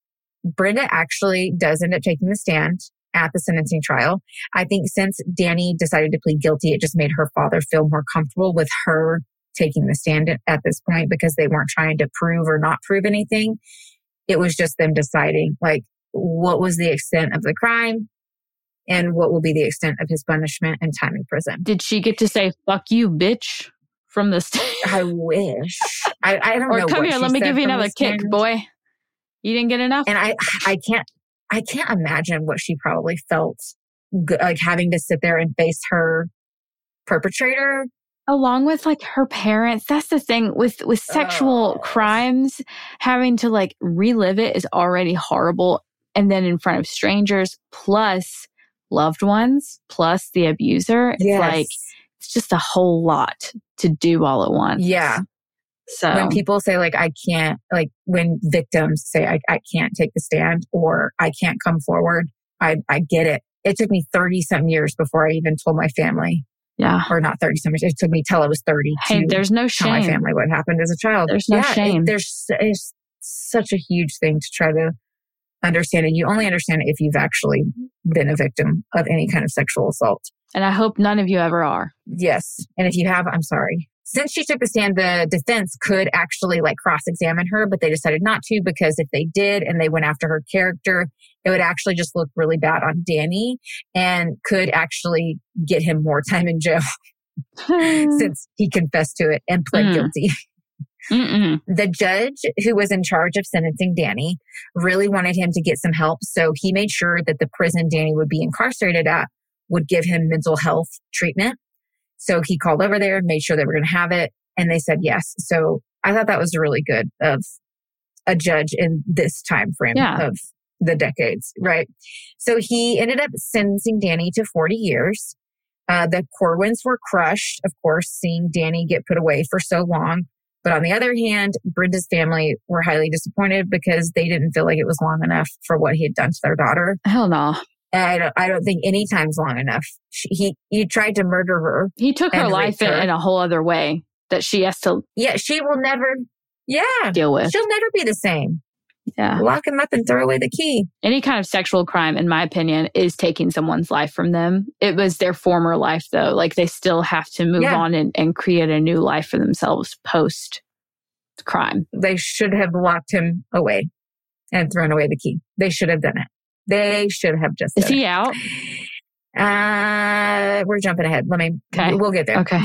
Brenda actually does end up taking the stand at the sentencing trial. I think since Danny decided to plead guilty, it just made her father feel more comfortable with her taking the stand at this point, because they weren't trying to prove or not prove anything. It was just them deciding, like, what was the extent of the crime and what will be the extent of his punishment and time in prison. Did she get to say, "Fuck you, bitch," from the stand? I wish. I don't know. Or come here, let me give you another kick, boy. You didn't get enough? And I can't imagine what she probably felt like, having to sit there and face her perpetrator. Along with like her parents. That's the thing with sexual crimes, having to like relive it is already horrible. And then in front of strangers, plus loved ones, plus the abuser. It's like, it's just a whole lot to do all at once. Yeah. So when people say like, I can't, like when victims say I can't take the stand or I can't come forward, I get it. It took me 30 some years before I even told my family. Yeah. Or not 30 some years. It took me till I was 30. Hey, there's no shame. Tell my family what happened as a child. There's no shame. It's such a huge thing to try to understand. And you only understand it if you've actually been a victim of any kind of sexual assault. And I hope none of you ever are. Yes. And if you have, I'm sorry. Since she took the stand, the defense could actually like cross-examine her, but they decided not to, because if they did and they went after her character, it would actually just look really bad on Danny and could actually get him more time in jail since he confessed to it and pled guilty. Mm-mm. The judge who was in charge of sentencing Danny really wanted him to get some help, so he made sure that the prison Danny would be incarcerated at would give him mental health treatment. So he called over there and made sure they were going to have it. And they said yes. So I thought that was really good of a judge in this time frame of the decades, right? So he ended up sentencing Danny to 40 years. The Corwins were crushed, of course, seeing Danny get put away for so long. But on the other hand, Brenda's family were highly disappointed because they didn't feel like it was long enough for what he had done to their daughter. Hell no. I don't think any time's long enough. He tried to murder her. He took her life in a whole other way that she has to. Yeah, she will never. Yeah, deal with. She'll never be the same. Yeah, lock him up and throw away the key. Any kind of sexual crime, in my opinion, is taking someone's life from them. It was their former life, though. Like they still have to move on and create a new life for themselves post crime. They should have locked him away and thrown away the key. They should have done it. They should have just. Is he out? We're jumping ahead. We'll get there. Okay.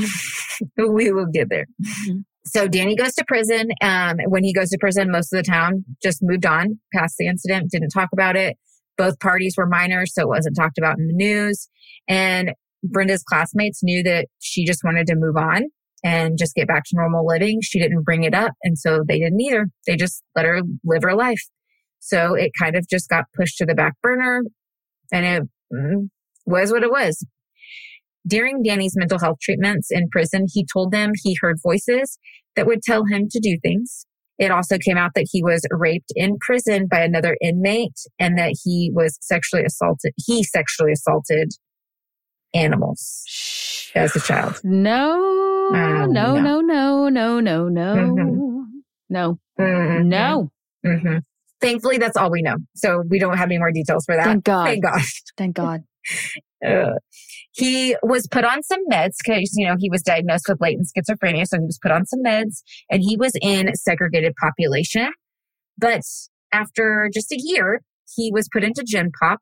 We will get there. Mm-hmm. So Danny goes to prison. When he goes to prison, most of the town just moved on past the incident, didn't talk about it. Both parties were minors, so it wasn't talked about in the news. And Brenda's classmates knew that she just wanted to move on and just get back to normal living. She didn't bring it up, and so they didn't either. They just let her live her life. So it kind of just got pushed to the back burner, and it was what it was. During Danny's mental health treatments in prison, he told them he heard voices that would tell him to do things. It also came out that he was raped in prison by another inmate and that he was sexually assaulted. He sexually assaulted animals as a child. No. Thankfully, that's all we know. So we don't have any more details for that. Thank God. He was put on some meds because, he was diagnosed with latent schizophrenia. So he was put on some meds and he was in segregated population. But after just a year, he was put into Gen Pop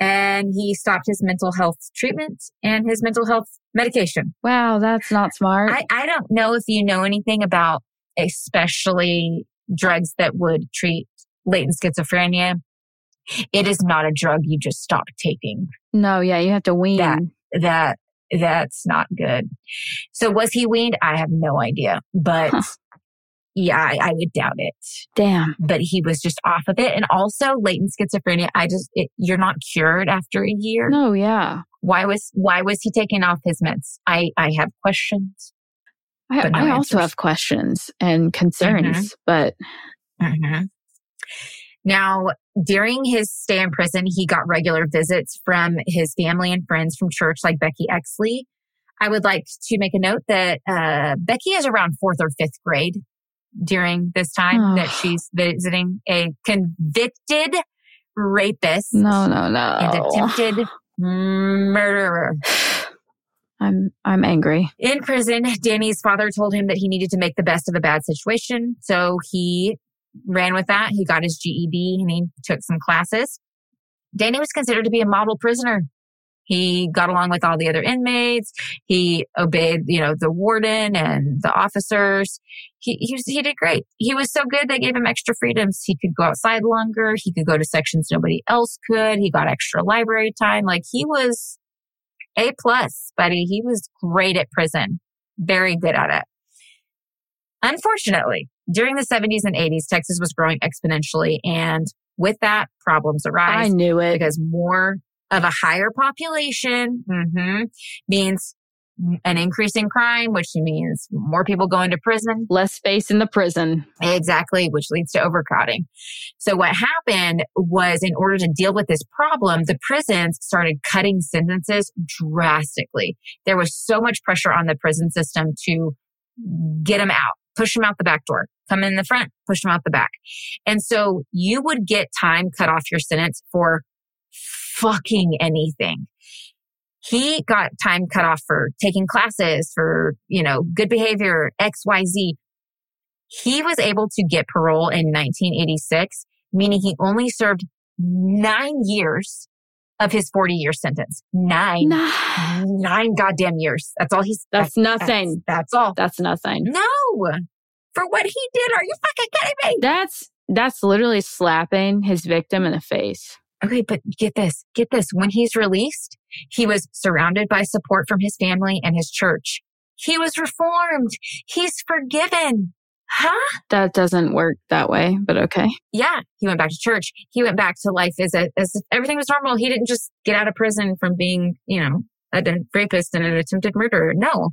and he stopped his mental health treatment and his mental health medication. Wow, that's not smart. I don't know if you know anything about especially drugs that would treat latent schizophrenia. It is not a drug you just stop taking. No, yeah, you have to wean. That's not good. So was he weaned? I have no idea, but yeah, I would doubt it. Damn. But he was just off of it. And also latent schizophrenia, you're not cured after a year. No, yeah. Why was he taking off his meds? I have questions. I also have questions and concerns, but... Mm-hmm. Now, during his stay in prison, he got regular visits from his family and friends from church, like Becky Exley. I would like to make a note that Becky is around 4th or 5th grade during this time that she's visiting a convicted rapist. No. And attempted murderer. I'm angry. In prison, Danny's father told him that he needed to make the best of a bad situation. So he ran with that. He got his GED and he took some classes. Danny was considered to be a model prisoner. He got along with all the other inmates. He obeyed, the warden and the officers. He did great. He was so good, they gave him extra freedoms. He could go outside longer. He could go to sections nobody else could. He got extra library time. Like, he was... A+, buddy. He was great at prison. Very good at it. Unfortunately, during the 70s and 80s, Texas was growing exponentially. And with that, problems arise. I knew it. Because more of a higher population means an increase in crime, which means more people going to prison. Less space in the prison. Exactly, which leads to overcrowding. So what happened was, in order to deal with this problem, the prisons started cutting sentences drastically. There was so much pressure on the prison system to get them out, push them out the back door, come in the front, push them out the back. And so you would get time cut off your sentence for fucking anything. He got time cut off for taking classes, for, good behavior, XYZ. He was able to get parole in 1986, meaning he only served 9 years of his 40-year sentence. Nine goddamn years. That's all he's... That's nothing. That's all. That's nothing. No! For what he did, are you fucking kidding me? That's literally slapping his victim in the face. Okay, but get this. When he's released, he was surrounded by support from his family and his church. He was reformed. He's forgiven. Huh? That doesn't work that way, but okay. Yeah. He went back to church. He went back to life as if everything was normal. He didn't just get out of prison from being, a rapist and an attempted murderer. No.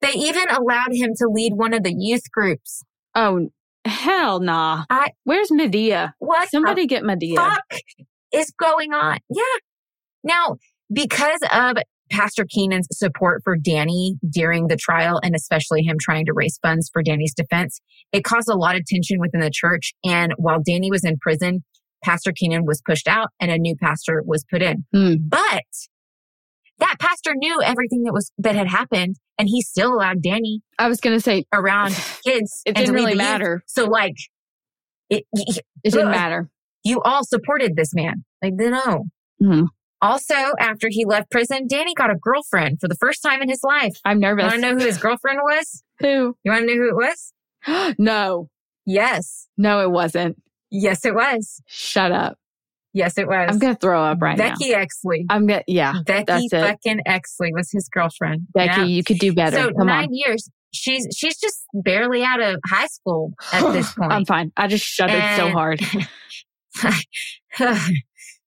They even allowed him to lead one of the youth groups. Oh, hell nah. Where's Medea? What? Somebody get Medea. Fuck is going on? Yeah. Now, because of Pastor Keenan's support for Danny during the trial, and especially him trying to raise funds for Danny's defense, it caused a lot of tension within the church. And while Danny was in prison, Pastor Keenan was pushed out and a new pastor was put in. But that pastor knew everything that had happened, and he still allowed Danny. I was going to say around kids. It didn't really matter. So it didn't matter. You all supported this man. No. Mm-hmm. Also, after he left prison, Danny got a girlfriend for the first time in his life. I'm nervous. You want to know who his girlfriend was? Who? You want to know who it was? No. Yes. No, it wasn't. Yes, it was. Shut up. Yes, it was. I'm going to throw up right now. Becky Exley. Becky fucking Exley was his girlfriend. Becky, you could do better. So 9 years. She's just barely out of high school at this point. I'm fine. I just shuddered so hard.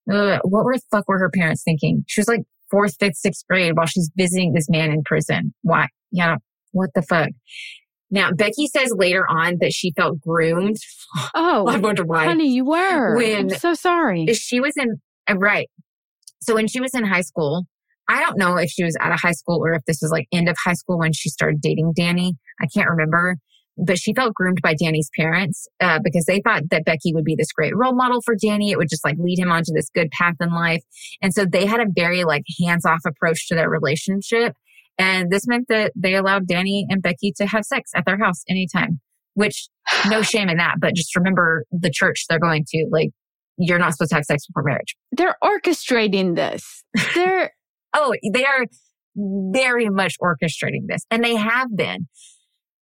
What the fuck were her parents thinking? She was 4th, 5th, 6th grade while she's visiting this man in prison. Why? Yeah. What the fuck? Now, Becky says later on that she felt groomed. Oh, I wonder why. Honey, you were. I'm so sorry. So when she was in high school, I don't know if she was out of high school or if this was end of high school when she started dating Danny. I can't remember. But she felt groomed by Danny's parents because they thought that Becky would be this great role model for Danny. It would just lead him onto this good path in life. And so they had a very hands-off approach to their relationship. And this meant that they allowed Danny and Becky to have sex at their house anytime, which no shame in that. But just remember the church they're going to. you're not supposed to have sex before marriage. They're orchestrating this. They are very much orchestrating this. And they have been.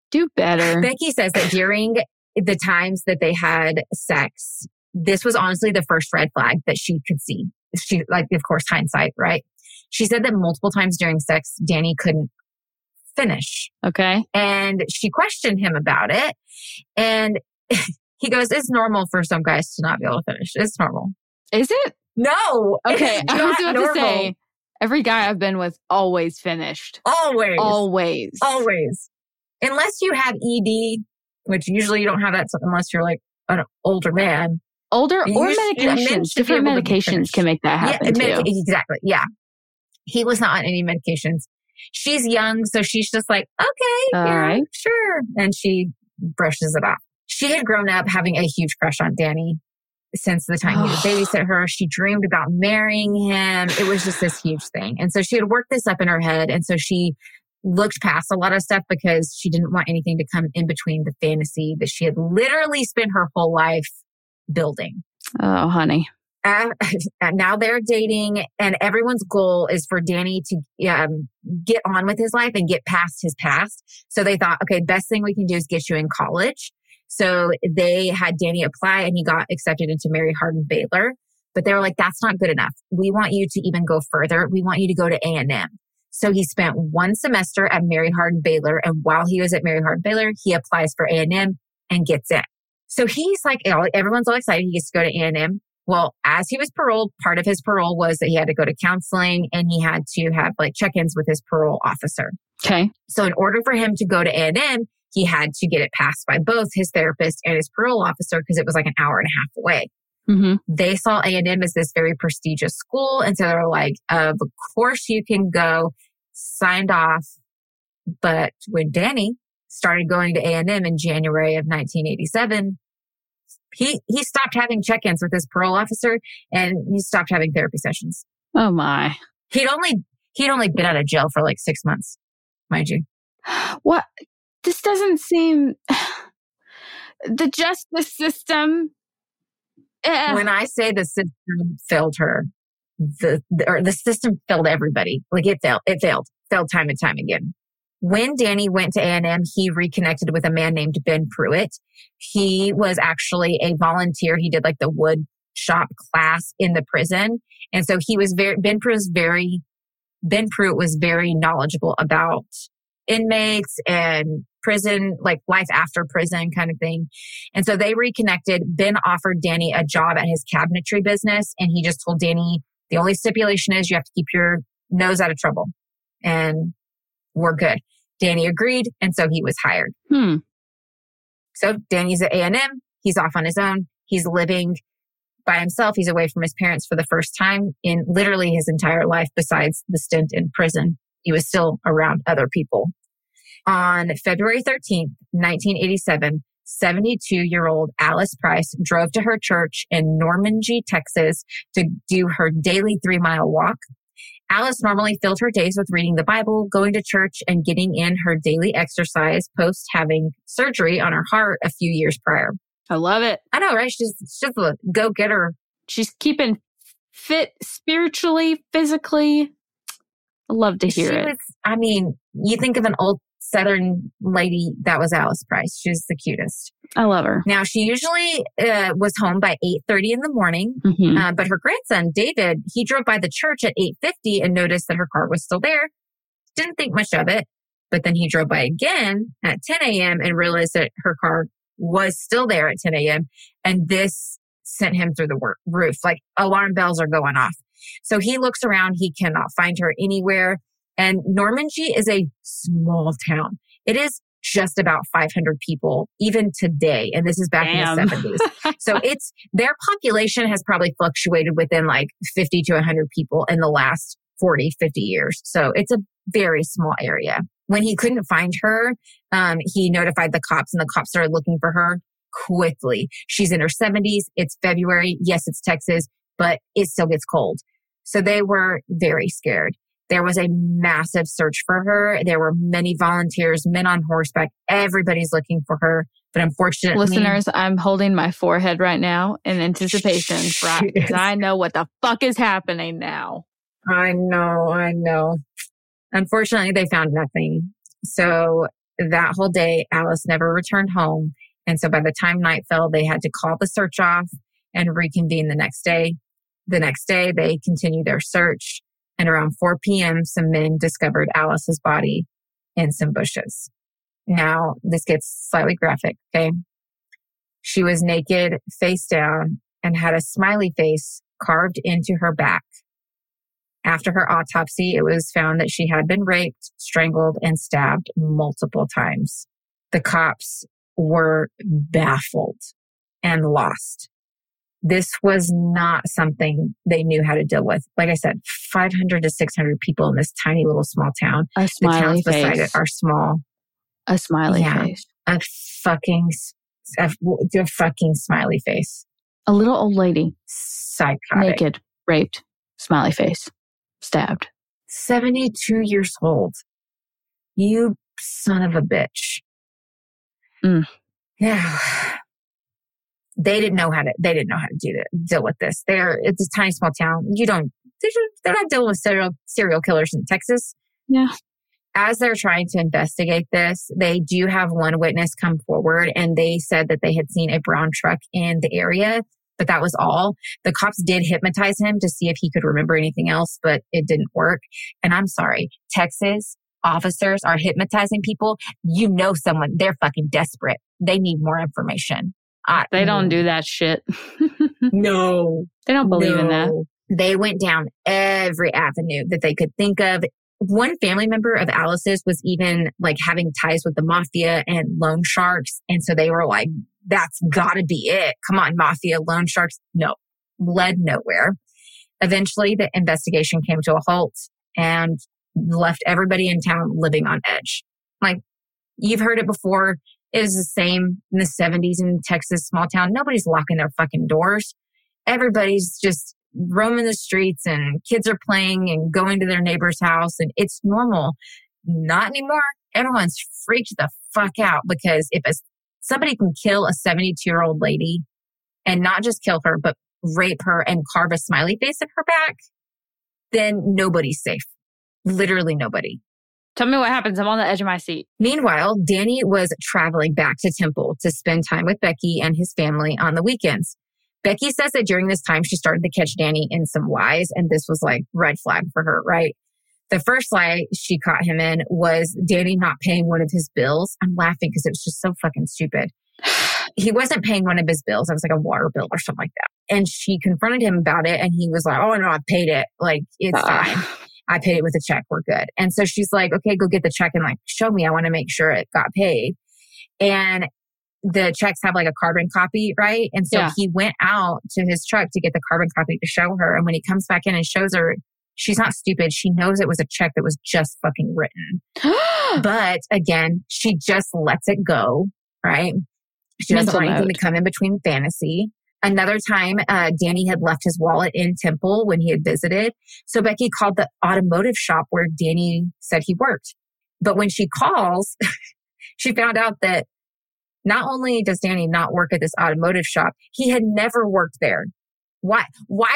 Do better. Becky says that during the times that they had sex, this was honestly the first red flag that she could see. She, like, of course, hindsight, right? She said that multiple times during sex, Danny couldn't finish. Okay. And she questioned him about it. And he goes, it's normal for some guys to not be able to finish. It's normal. Is it? No. Okay. I was about to say, every guy I've been with always finished. Always. Unless you have ED, which usually you don't have that unless you're like an older man. Older or medications. Different medications can make that happen. Yeah, exactly. Yeah. He was not on any medications. She's young, so she's just like, okay, yeah, right. Sure. And she brushes it off. She had grown up having a huge crush on Danny since the time he would babysit her. She dreamed about marrying him. It was just this huge thing. And so she had worked this up in her head. And so she looked past a lot of stuff because she didn't want anything to come in between the fantasy that she had literally spent her whole life building. Oh, honey. Now they're dating, and everyone's goal is for Danny to get on with his life and get past his past. So they thought, okay, best thing we can do is get you in college. So they had Danny apply, and he got accepted into Mary Hardin Baylor. But they were like, that's not good enough. We want you to even go further. We want you to go to A&M. So he spent one semester at Mary Hardin Baylor. And while he was at Mary Hardin Baylor, he applies for A&M and gets in. So he's like, everyone's all excited. He gets to go to A&M. Well, as he was paroled, part of his parole was that he had to go to counseling and he had to have like check-ins with his parole officer. Okay. So in order for him to go to A&M, he had to get it passed by both his therapist and his parole officer because it was like an hour and a half away. Mm-hmm. They saw A&M as this very prestigious school. And so they were like, of course you can go, signed off. But when Danny started going to A&M in January of 1987, he stopped having check-ins with his parole officer and he stopped having therapy sessions. Oh my. He'd only been out of jail for like 6 months, mind you. What? This doesn't seem... The justice system... When I say the system failed her, the system failed everybody. Like it failed time and time again. When Danny went to A&M, he reconnected with a man named Ben Pruitt. He was actually a volunteer. He did like the wood shop class in the prison. And so he was Ben Pruitt was very knowledgeable about inmates and prison, like life after prison kind of thing. And so they reconnected. Ben offered Danny a job at his cabinetry business. And he just told Danny, the only stipulation is you have to keep your nose out of trouble. And we're good. Danny agreed. And so he was hired. So Danny's at A&M. He's off on his own. He's living by himself. He's away from his parents for the first time in literally his entire life besides the stint in prison. He was still around other people. On February 13th, 1987, 72-year-old Alice Price drove to her church in Normangee, Texas to do her daily 3-mile walk. Alice normally filled her days with reading the Bible, going to church, and getting in her daily exercise post having surgery on her heart a few years prior. I love it. I know, right? She's a go-getter. She's keeping fit spiritually, physically. I love to hear it. You think of an old Southern lady, that was Alice Price. She was the cutest. I love her. Now, she usually was home by 8:30 in the morning, but her grandson, David, he drove by the church at 8:50 and noticed that her car was still there. Didn't think much of it, but then he drove by again at 10 a.m. and realized that her car was still there at 10 a.m. And this sent him through the roof. Like alarm bells are going off. So he looks around. He cannot find her anywhere. And Normangee is a small town. It is just about 500 people, even today. And this is back in the 70s. So their population has probably fluctuated within like 50 to 100 people in the last 40, 50 years. So it's a very small area. When he couldn't find her, he notified the cops and the cops started looking for her quickly. She's in her 70s. It's February. Yes, it's Texas, but it still gets cold. So they were very scared. There was a massive search for her. There were many volunteers, men on horseback. Everybody's looking for her. But unfortunately... Listeners, I'm holding my forehead right now in anticipation. Right? Because I know what the fuck is happening now. I know. Unfortunately, they found nothing. So that whole day, Alice never returned home. And so by the time night fell, they had to call the search off and reconvene the next day. The next day, they continued their search. And around 4 p.m., some men discovered Alice's body in some bushes. Now, this gets slightly graphic, okay? She was naked, face down, and had a smiley face carved into her back. After her autopsy, it was found that she had been raped, strangled, and stabbed multiple times. The cops were baffled and lost. This was not something they knew how to deal with. Like I said, 500 to 600 people in this tiny little small town. A smiley face. The towns beside it are small. A smiley face. A fucking smiley face. A little old lady. Psychotic. Naked, raped, smiley face, stabbed. 72 years old. You son of a bitch. Mm. Yeah. They didn't know how to deal with this. It's a tiny, small town. They're not dealing with serial killers in Texas. Yeah. As they're trying to investigate this, they do have one witness come forward, and they said that they had seen a brown truck in the area, but that was all. The cops did hypnotize him to see if he could remember anything else, but it didn't work. And I'm sorry, Texas officers are hypnotizing people. You know someone, they're fucking desperate. They need more information. They don't do that shit. No. They don't believe in that. They went down every avenue that they could think of. One family member of Alice's was even like having ties with the mafia and loan sharks. And so they were like, that's gotta be it. Come on, mafia, loan sharks. No, led nowhere. Eventually the investigation came to a halt and left everybody in town living on edge. Like, you've heard it before. It was the same in the 70s in Texas, small town. Nobody's locking their fucking doors. Everybody's just roaming the streets, and kids are playing and going to their neighbor's house, and it's normal. Not anymore. Everyone's freaked the fuck out, because if somebody can kill a 72-year-old lady and not just kill her, but rape her and carve a smiley face in her back, then nobody's safe. Literally nobody. Tell me what happens. I'm on the edge of my seat. Meanwhile, Danny was traveling back to Temple to spend time with Becky and his family on the weekends. Becky says that during this time, she started to catch Danny in some lies, and this was like red flag for her, right? The first lie she caught him in was Danny not paying one of his bills. I'm laughing because it was just so fucking stupid. He wasn't paying one of his bills. It was like a water bill or something like that. And she confronted him about it, and he was like, oh no, I paid it. Like, it's fine. I paid it with a check. We're good. And so she's like, okay, go get the check and like, show me. I want to make sure it got paid. And the checks have like a carbon copy, right? And so he went out to his truck to get the carbon copy to show her. And when he comes back in and shows her, she's not stupid. She knows it was a check that was just fucking written. But again, she just lets it go, right? She doesn't want anything to come in between fantasy. Another time, Danny had left his wallet in Temple when he had visited. So Becky called the automotive shop where Danny said he worked. But when she calls, she found out that not only does Danny not work at this automotive shop, he had never worked there. Why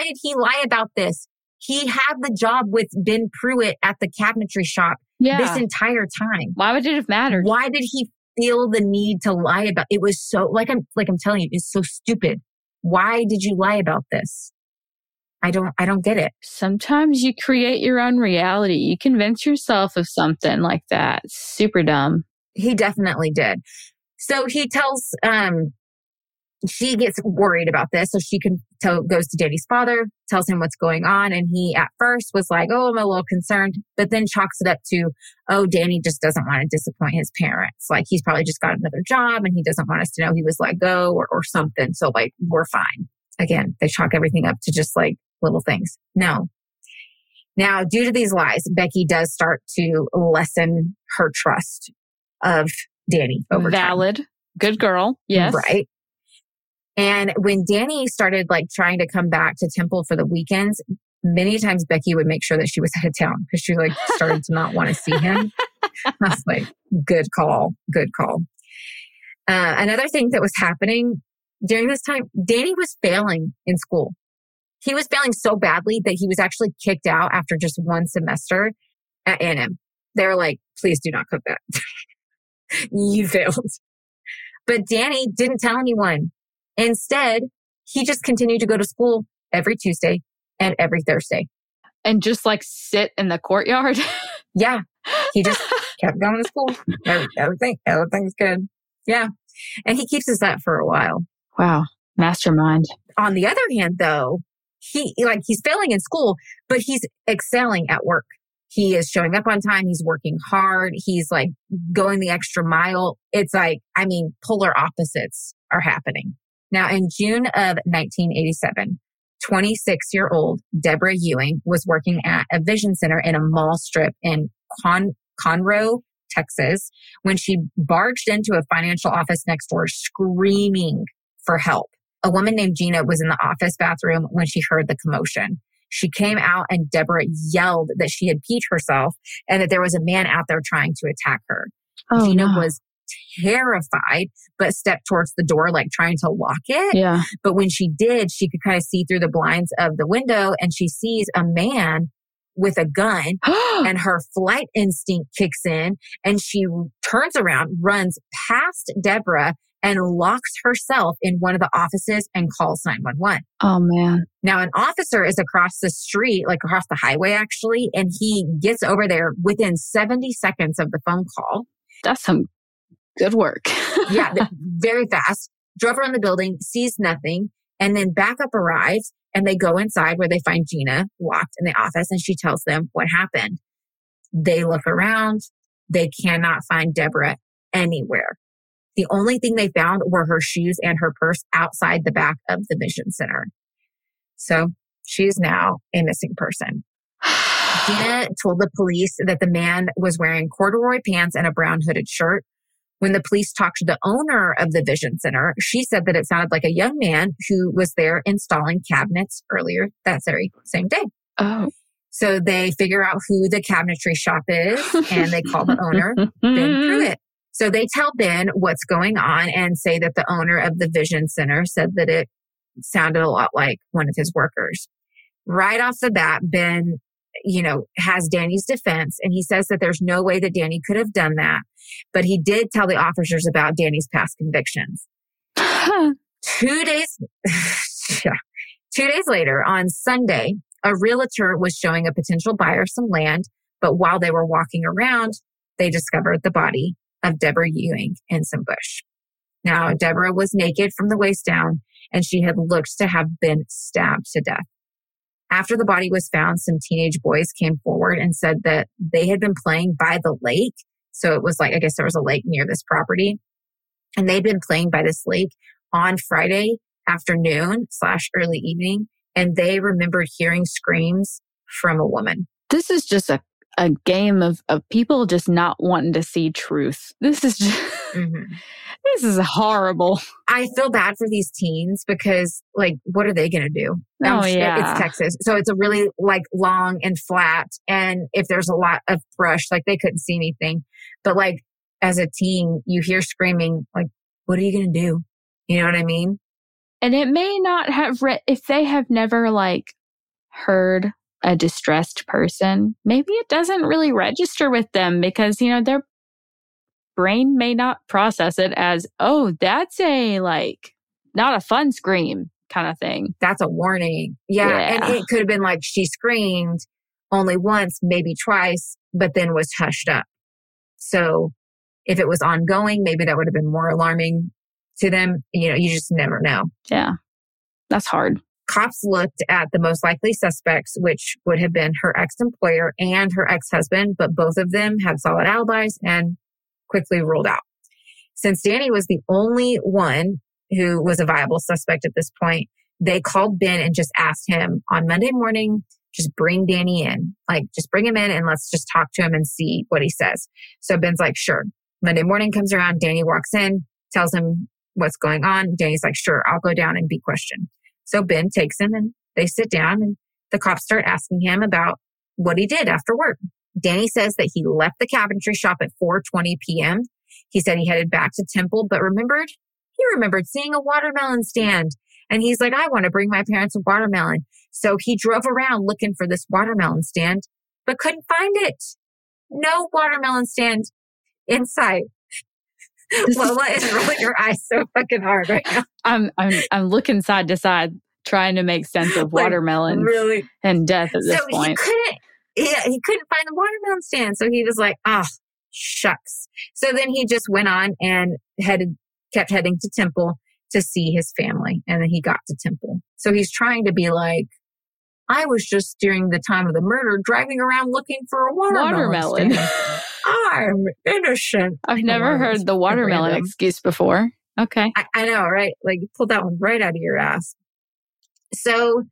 did he lie about this? He had the job with Ben Pruitt at the cabinetry shop this entire time. Why would it have mattered? Why did he feel the need to lie about it? It was so, like I'm telling you, it's so stupid. Why did you lie about this? I don't get it. Sometimes you create your own reality. You convince yourself of something like that. Super dumb. He definitely did. So he tells, she gets worried about this. So she goes to Danny's father, tells him what's going on. And he at first was like, oh, I'm a little concerned, but then chalks it up to, oh, Danny just doesn't want to disappoint his parents. Like, he's probably just got another job and he doesn't want us to know he was let go or something. So like, we're fine. Again, they chalk everything up to just like little things. No. Now, due to these lies, Becky does start to lessen her trust of Danny over time. Valid. Good girl. Yes. Right. And when Danny started like trying to come back to Temple for the weekends, many times Becky would make sure that she was out of town because she like started to not want to see him. I was like, good call. Another thing that was happening during this time, Danny was failing in school. He was failing so badly that he was actually kicked out after just one semester at A&M. They were like, please do not cook that. You failed. But Danny didn't tell anyone. Instead, he just continued to go to school every Tuesday and every Thursday. And just like sit in the courtyard? Yeah. He just kept going to school. Everything's good. Yeah. And he keeps us up for a while. Wow. Mastermind. On the other hand, though, he's failing in school, but he's excelling at work. He is showing up on time. He's working hard. He's like going the extra mile. It's like, I mean, polar opposites are happening. Now, in June of 1987, 26-year-old Deborah Ewing was working at a vision center in a mall strip in Conroe, Texas, when she barged into a financial office next door screaming for help. A woman named Gina was in the office bathroom when she heard the commotion. She came out and Deborah yelled that she had peed herself and that there was a man out there trying to attack her. Oh, Gina was terrified, but stepped towards the door, like trying to lock it. Yeah. But when she did, she could kind of see through the blinds of the window and she sees a man with a gun and her flight instinct kicks in and she turns around, runs past Deborah and locks herself in one of the offices and calls 911. Oh, man. Now, an officer is across the street, like across the highway, actually, and he gets over there within 70 seconds of the phone call. That's some good work. Yeah, very fast. Drove around the building, sees nothing, and then backup arrives, and they go inside where they find Gina locked in the office, and she tells them what happened. They look around. They cannot find Deborah anywhere. The only thing they found were her shoes and her purse outside the back of the vision center. So she is now a missing person. Gina told the police that the man was wearing corduroy pants and a brown hooded shirt. When the police talked to the owner of the vision center, she said that it sounded like a young man who was there installing cabinets earlier that very same day. Oh. So they figure out who the cabinetry shop is and they call the owner, Ben Pruitt. So they tell Ben what's going on and say that the owner of the vision center said that it sounded a lot like one of his workers. Right off the bat, Ben, has Danny's defense and he says that there's no way that Danny could have done that. But he did tell the officers about Danny's past convictions. 2 days later, on Sunday, a realtor was showing a potential buyer some land. But while they were walking around, they discovered the body of Deborah Ewing in some bush. Now, Deborah was naked from the waist down, and she had looked to have been stabbed to death. After the body was found, some teenage boys came forward and said that they had been playing by the lake. So it was like, I guess there was a lake near this property. And they'd been playing by this lake on Friday afternoon / early evening, and they remembered hearing screams from a woman. This is just a game of people just not wanting to see truth. This is just, This is horrible. I feel bad for these teens because what are they going to do? It's Texas. So it's a really long and flat. And if there's a lot of brush, they couldn't see anything. But as a teen, you hear screaming, what are you going to do? You know what I mean? And it may not have if they have never heard a distressed person, maybe it doesn't really register with them because, their brain may not process it as, oh, that's a not a fun scream kind of thing. That's a warning. Yeah. And it could have been she screamed only once, maybe twice, but then was hushed up. So if it was ongoing, maybe that would have been more alarming to them. You just never know. Yeah. That's hard. Cops looked at the most likely suspects, which would have been her ex-employer and her ex-husband, but both of them had solid alibis and quickly ruled out. Since Danny was the only one who was a viable suspect at this point, they called Ben and just asked him on Monday morning, just bring Danny in. Just bring him in and let's just talk to him and see what he says. So Ben's like, sure. Monday morning comes around, Danny walks in, tells him what's going on. Danny's like, sure, I'll go down and be questioned. So Ben takes him and they sit down and the cops start asking him about what he did after work. Danny says that he left the cabinetry shop at 4:20 p.m. He said he headed back to Temple, but he remembered seeing a watermelon stand. And he's like, I want to bring my parents a watermelon. So he drove around looking for this watermelon stand, but couldn't find it. No watermelon stand in sight. Lola is rolling your eyes so fucking hard right now. I'm looking side to side, trying to make sense of watermelon really? And death at this point. He couldn't find the watermelon stand. So he was like, shucks. So then he just went on and kept heading to Temple to see his family. And then he got to Temple. So he's trying to be like, I was just during the time of the murder driving around looking for a watermelon. I'm innocent. I've never heard the watermelon excuse before. Okay. I know, right? Like you pulled that one right out of your ass. So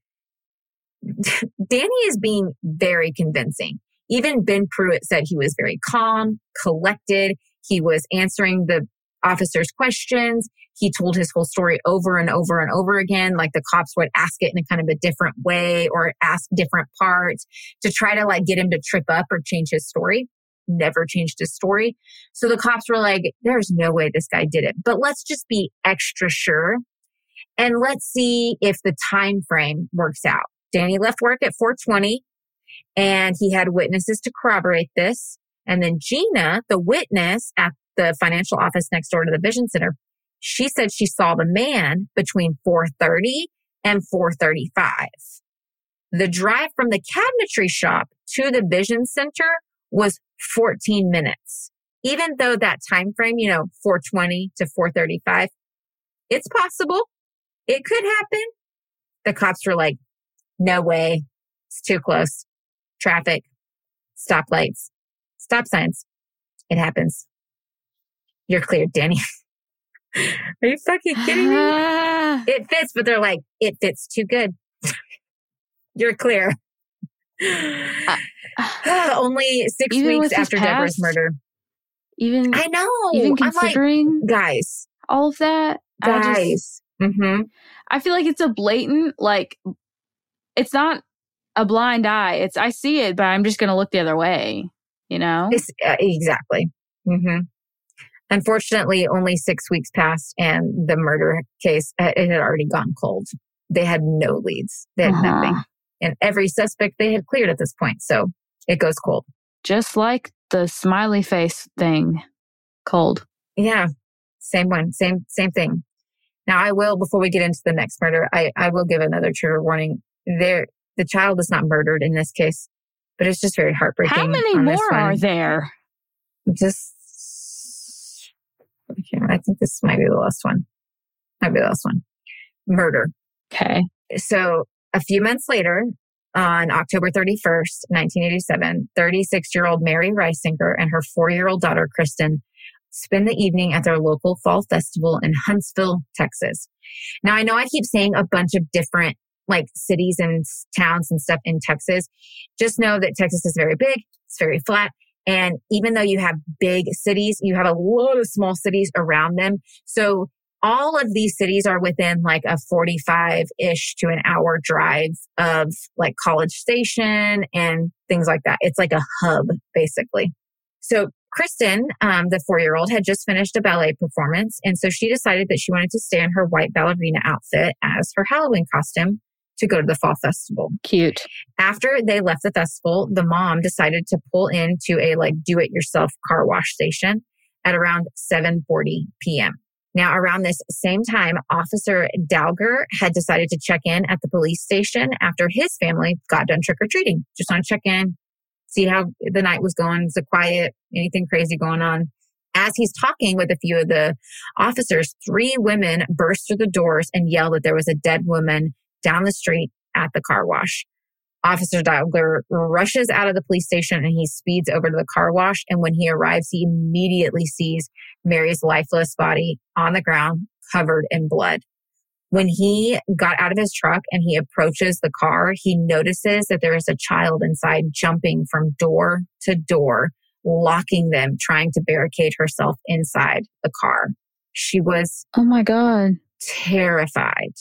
Danny is being very convincing. Even Ben Pruitt said he was very calm, collected. He was answering the officer's questions. He told his whole story over and over and over again. Like the cops would ask it in a kind of a different way or ask different parts to try to like get him to trip up or change his story. Never changed his story. So the cops were like, there's no way this guy did it, but let's just be extra sure. And let's see if the time frame works out. Danny left work at 4:20 and he had witnesses to corroborate this. And then Gina, the witness at the financial office next door to the Vision Center, she said she saw the man between 4:30 and 4:35. The drive from the cabinetry shop to the Vision Center was 14 minutes. Even though that time frame, 4:20 to 4:35, it's possible. It could happen. The cops were like, no way. It's too close. Traffic, stoplights, stop signs. It happens. You're cleared, Danny. Are you fucking kidding me? It fits, but they're like, it fits too good. You're clear. Only 6 weeks after Deborah's murder. Even considering, like, guys, all of that, guys. I feel like it's a blatant, like, it's not a blind eye. It's I see it, but I'm just going to look the other way. It's, exactly. Mm-hmm. Unfortunately, only 6 weeks passed and the murder case, it had already gone cold. They had no leads. They had nothing. And every suspect they had cleared at this point. So it goes cold. Just like the smiley face thing. Cold. Yeah. Same one. Same thing. Now I will, before we get into the next murder, I will give another trigger warning. The child is not murdered in this case, but it's just very heartbreaking. How many more are there? I think this might be the last one. Murder. Okay. So a few months later, on October 31st, 1987, 36-year-old Mary Reisinger and her 4-year-old daughter, Kristen, spend the evening at their local fall festival in Huntsville, Texas. Now, I know I keep saying a bunch of different like cities and towns and stuff in Texas. Just know that Texas is very big. It's very flat. And even though you have big cities, you have a lot of small cities around them. So all of these cities are within like a 45-ish to an hour drive of like College Station and things like that. It's like a hub, basically. So Kristen, the 4-year-old, had just finished a ballet performance. And so she decided that she wanted to stay in her white ballerina outfit as her Halloween costume to go to the fall festival. Cute. After they left the festival, the mom decided to pull into a like do-it-yourself car wash station at around 7:40 p.m. Now, around this same time, Officer Dauger had decided to check in at the police station after his family got done trick-or-treating. Just want to check in, see how the night was going. Is it quiet? Anything crazy going on? As he's talking with a few of the officers, 3 women burst through the doors and yelled that there was a dead woman down the street at the car wash. Officer Dauger rushes out of the police station and he speeds over to the car wash. And when he arrives, he immediately sees Mary's lifeless body on the ground, covered in blood. When he got out of his truck and he approaches the car, he notices that there is a child inside jumping from door to door, locking them, trying to barricade herself inside the car. She was terrified.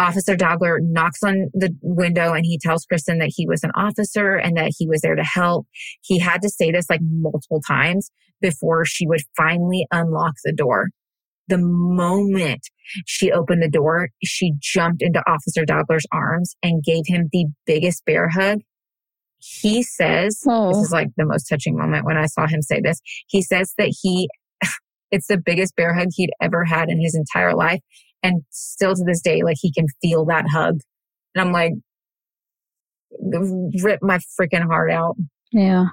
Officer Dauger knocks on the window and he tells Kristen that he was an officer and that he was there to help. He had to say this like multiple times before she would finally unlock the door. The moment she opened the door, she jumped into Officer Dauger's arms and gave him the biggest bear hug. He says, This is like the most touching moment when I saw him say this. He says that it's the biggest bear hug he'd ever had in his entire life. And still to this day, like he can feel that hug. And I'm like, rip my freaking heart out. Yeah.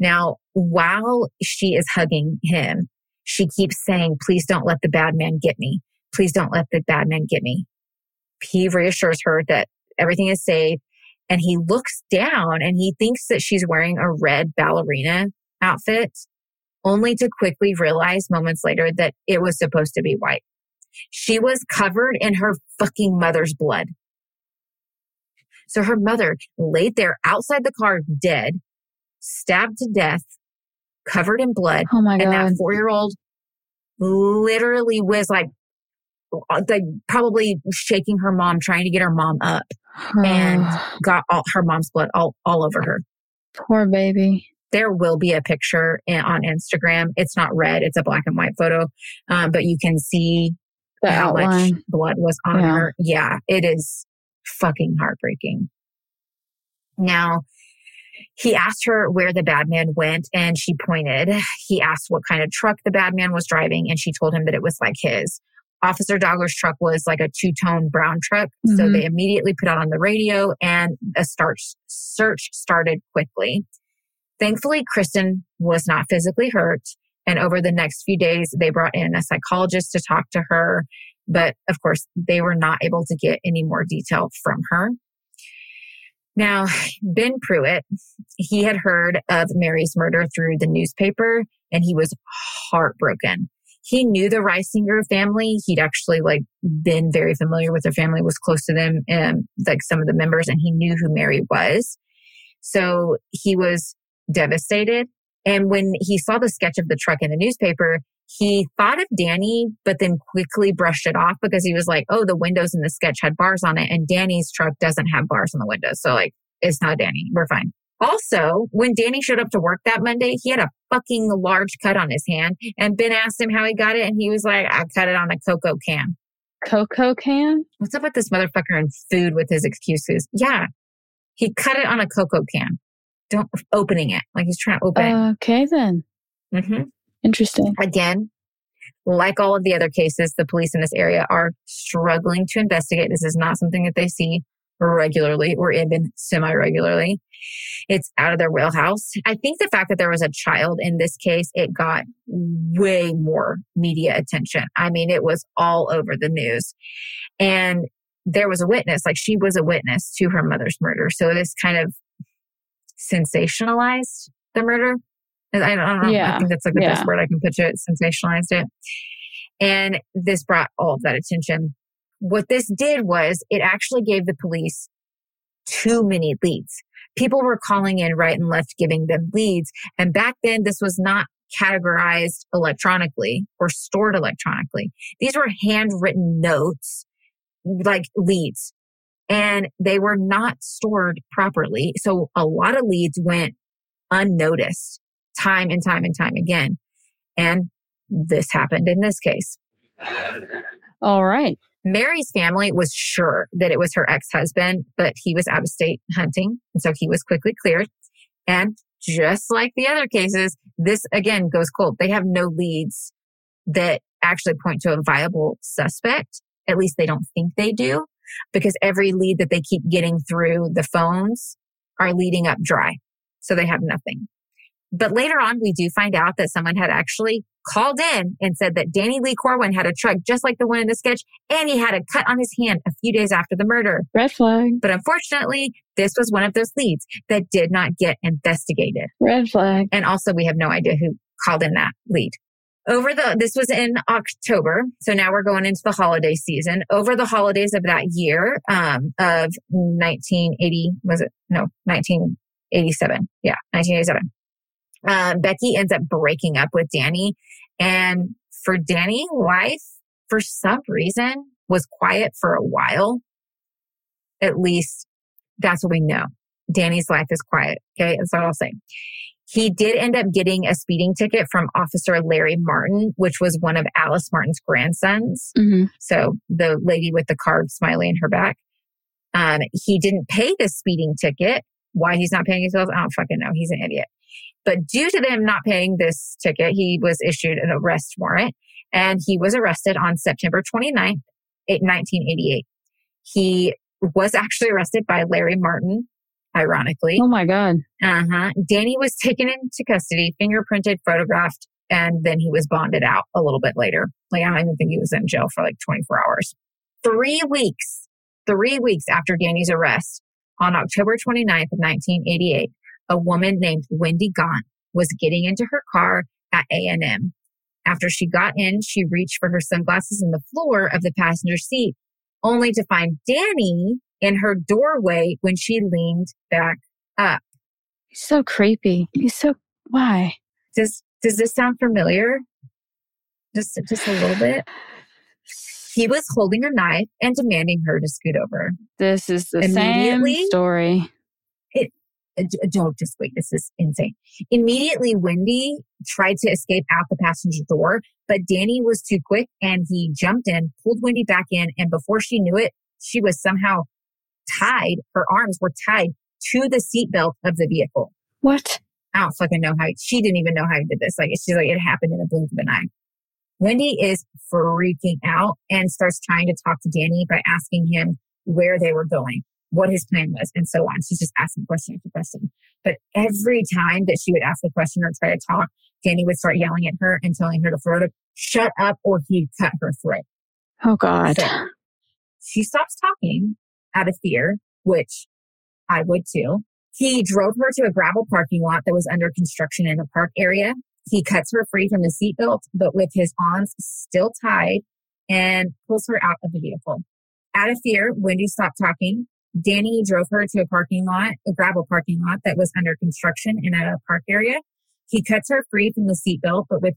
Now, while she is hugging him, she keeps saying, please don't let the bad man get me. Please don't let the bad man get me. He reassures her that everything is safe. And he looks down and he thinks that she's wearing a red ballerina outfit, only to quickly realize moments later that it was supposed to be white. She was covered in her fucking mother's blood. So her mother laid there outside the car dead, stabbed to death, covered in blood. Oh my God. And that 4-year-old literally was like probably shaking her mom, trying to get her mom up, and got her mom's blood all over her. Poor baby. There will be a picture on Instagram. It's not red. It's a black and white photo. But you can see how much blood was on her. Yeah, it is fucking heartbreaking. Now, he asked her where the bad man went and she pointed. He asked what kind of truck the bad man was driving and she told him that it was like his. Officer Dauger's truck was like a 2-tone brown truck. Mm-hmm. So they immediately put out on the radio and a search started quickly. Thankfully, Kristen was not physically hurt. And over the next few days, they brought in a psychologist to talk to her. But of course, they were not able to get any more detail from her. Now, Ben Pruitt, he had heard of Mary's murder through the newspaper and he was heartbroken. He knew the Reisinger family. He'd actually been very familiar with their family, was close to them, and some of the members, and he knew who Mary was. So he was devastated. And when he saw the sketch of the truck in the newspaper, he thought of Danny, but then quickly brushed it off because he was like, oh, the windows in the sketch had bars on it and Danny's truck doesn't have bars on the windows. So it's not Danny. We're fine. Also, when Danny showed up to work that Monday, he had a fucking large cut on his hand, and Ben asked him how he got it. And he was like, I cut it on a cocoa can. Cocoa can? What's up with this motherfucker and food with his excuses? Yeah. He cut it on a cocoa can. Opening it. He's trying to open it. Okay, then. Mm-hmm. Interesting. Again, like all of the other cases, the police in this area are struggling to investigate. This is not something that they see regularly or even semi-regularly. It's out of their wheelhouse. I think the fact that there was a child in this case, it got way more media attention. I mean, it was all over the news. And there was a witness, she was a witness to her mother's murder. So this kind of sensationalized the murder. I don't know. Yeah. I think that's the best word I can put to it. Sensationalized it. And this brought all of that attention. What this did was it actually gave the police too many leads. People were calling in right and left, giving them leads. And back then, this was not categorized electronically or stored electronically. These were handwritten notes, like leads. And they were not stored properly. So a lot of leads went unnoticed time and time and time again. And this happened in this case. All right. Mary's family was sure that it was her ex-husband, but he was out of state hunting. And so he was quickly cleared. And just like the other cases, this again goes cold. They have no leads that actually point to a viable suspect. At least they don't think they do. Because every lead that they keep getting through the phones are leading up dry. So they have nothing. But later on, we do find out that someone had actually called in and said that Danny Lee Corwin had a truck just like the one in the sketch, and he had a cut on his hand a few days after the murder. Red flag. But unfortunately, this was one of those leads that did not get investigated. Red flag. And also, we have no idea who called in that lead. This was in October, so now we're going into the holiday season. Over the holidays of that year, of 1987. Yeah, 1987. Becky ends up breaking up with Danny. And for Danny, life, for some reason, was quiet for a while. At least that's what we know. Danny's life is quiet. Okay. That's all I'll say. He did end up getting a speeding ticket from Officer Larry Martin, which was one of Alice Martin's grandsons. Mm-hmm. So the lady with the carved smiley in her back. He didn't pay the speeding ticket. Why he's not paying his bills, I don't fucking know. He's an idiot. But due to them not paying this ticket, he was issued an arrest warrant, and he was arrested on September 29th, 1988. He was actually arrested by Larry Martin, ironically. Oh my God. Uh-huh. Danny was taken into custody, fingerprinted, photographed, and then he was bonded out a little bit later. Like, I don't even think he was in jail for like 24 hours. 3 weeks after Danny's arrest, on October 29th of 1988, a woman named Wendy Gaunt was getting into her car at A&M. After she got in, she reached for her sunglasses in the floor of the passenger seat, only to find Danny in her doorway when she leaned back up. He's so creepy. Why? Does this sound familiar? Just a little bit? He was holding her knife and demanding her to scoot over. This is the same story. Don't just wait. This is insane. Immediately, Wendy tried to escape out the passenger door, but Danny was too quick and he jumped in, pulled Wendy back in, and before she knew it, she was somehow tied. Her arms were tied to the seatbelt of the vehicle. What? I don't fucking know how. She didn't even know how he did this. Like, she's like, it happened in a blink of an eye. Wendy is freaking out and starts trying to talk to Danny by asking him where they were going, what his plan was, and so on. She's just asking question after question. But every time that she would ask a question or try to talk, Danny would start yelling at her and telling her to shut up or he'd cut her throat. Oh, God. So she stops talking out of fear, which I would too. He drove her to a gravel parking lot that was under construction in a park area. He cuts her free from the seatbelt, but with his arms still tied, and pulls her out of the vehicle. Out of fear, Wendy stopped talking. Danny drove her to a gravel parking lot that was under construction in a park area. He cuts her free from the seatbelt, but with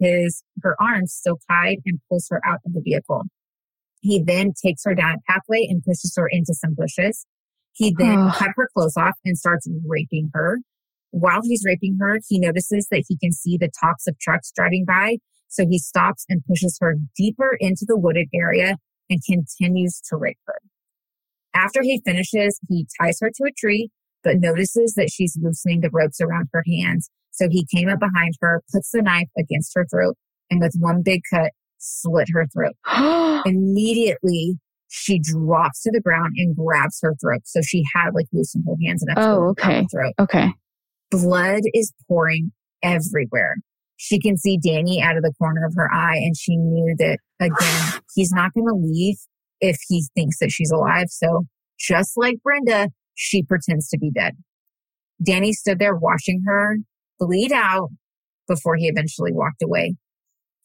her arms still tied, and pulls her out of the vehicle. He then takes her down a pathway and pushes her into some bushes. He then cut her clothes off and starts raping her. While he's raping her, he notices that he can see the tops of trucks driving by. So he stops and pushes her deeper into the wooded area and continues to rape her. After he finishes, he ties her to a tree, but notices that she's loosening the ropes around her hands. So he came up behind her, puts the knife against her throat, and with one big cut, slit her throat. Immediately, she drops to the ground and grabs her throat. So she had loosened her hands enough to grab her throat. Okay. Blood is pouring everywhere. She can see Danny out of the corner of her eye, and she knew that, again, he's not going to leave if he thinks that she's alive. So just like Brenda, she pretends to be dead. Danny stood there watching her bleed out before he eventually walked away.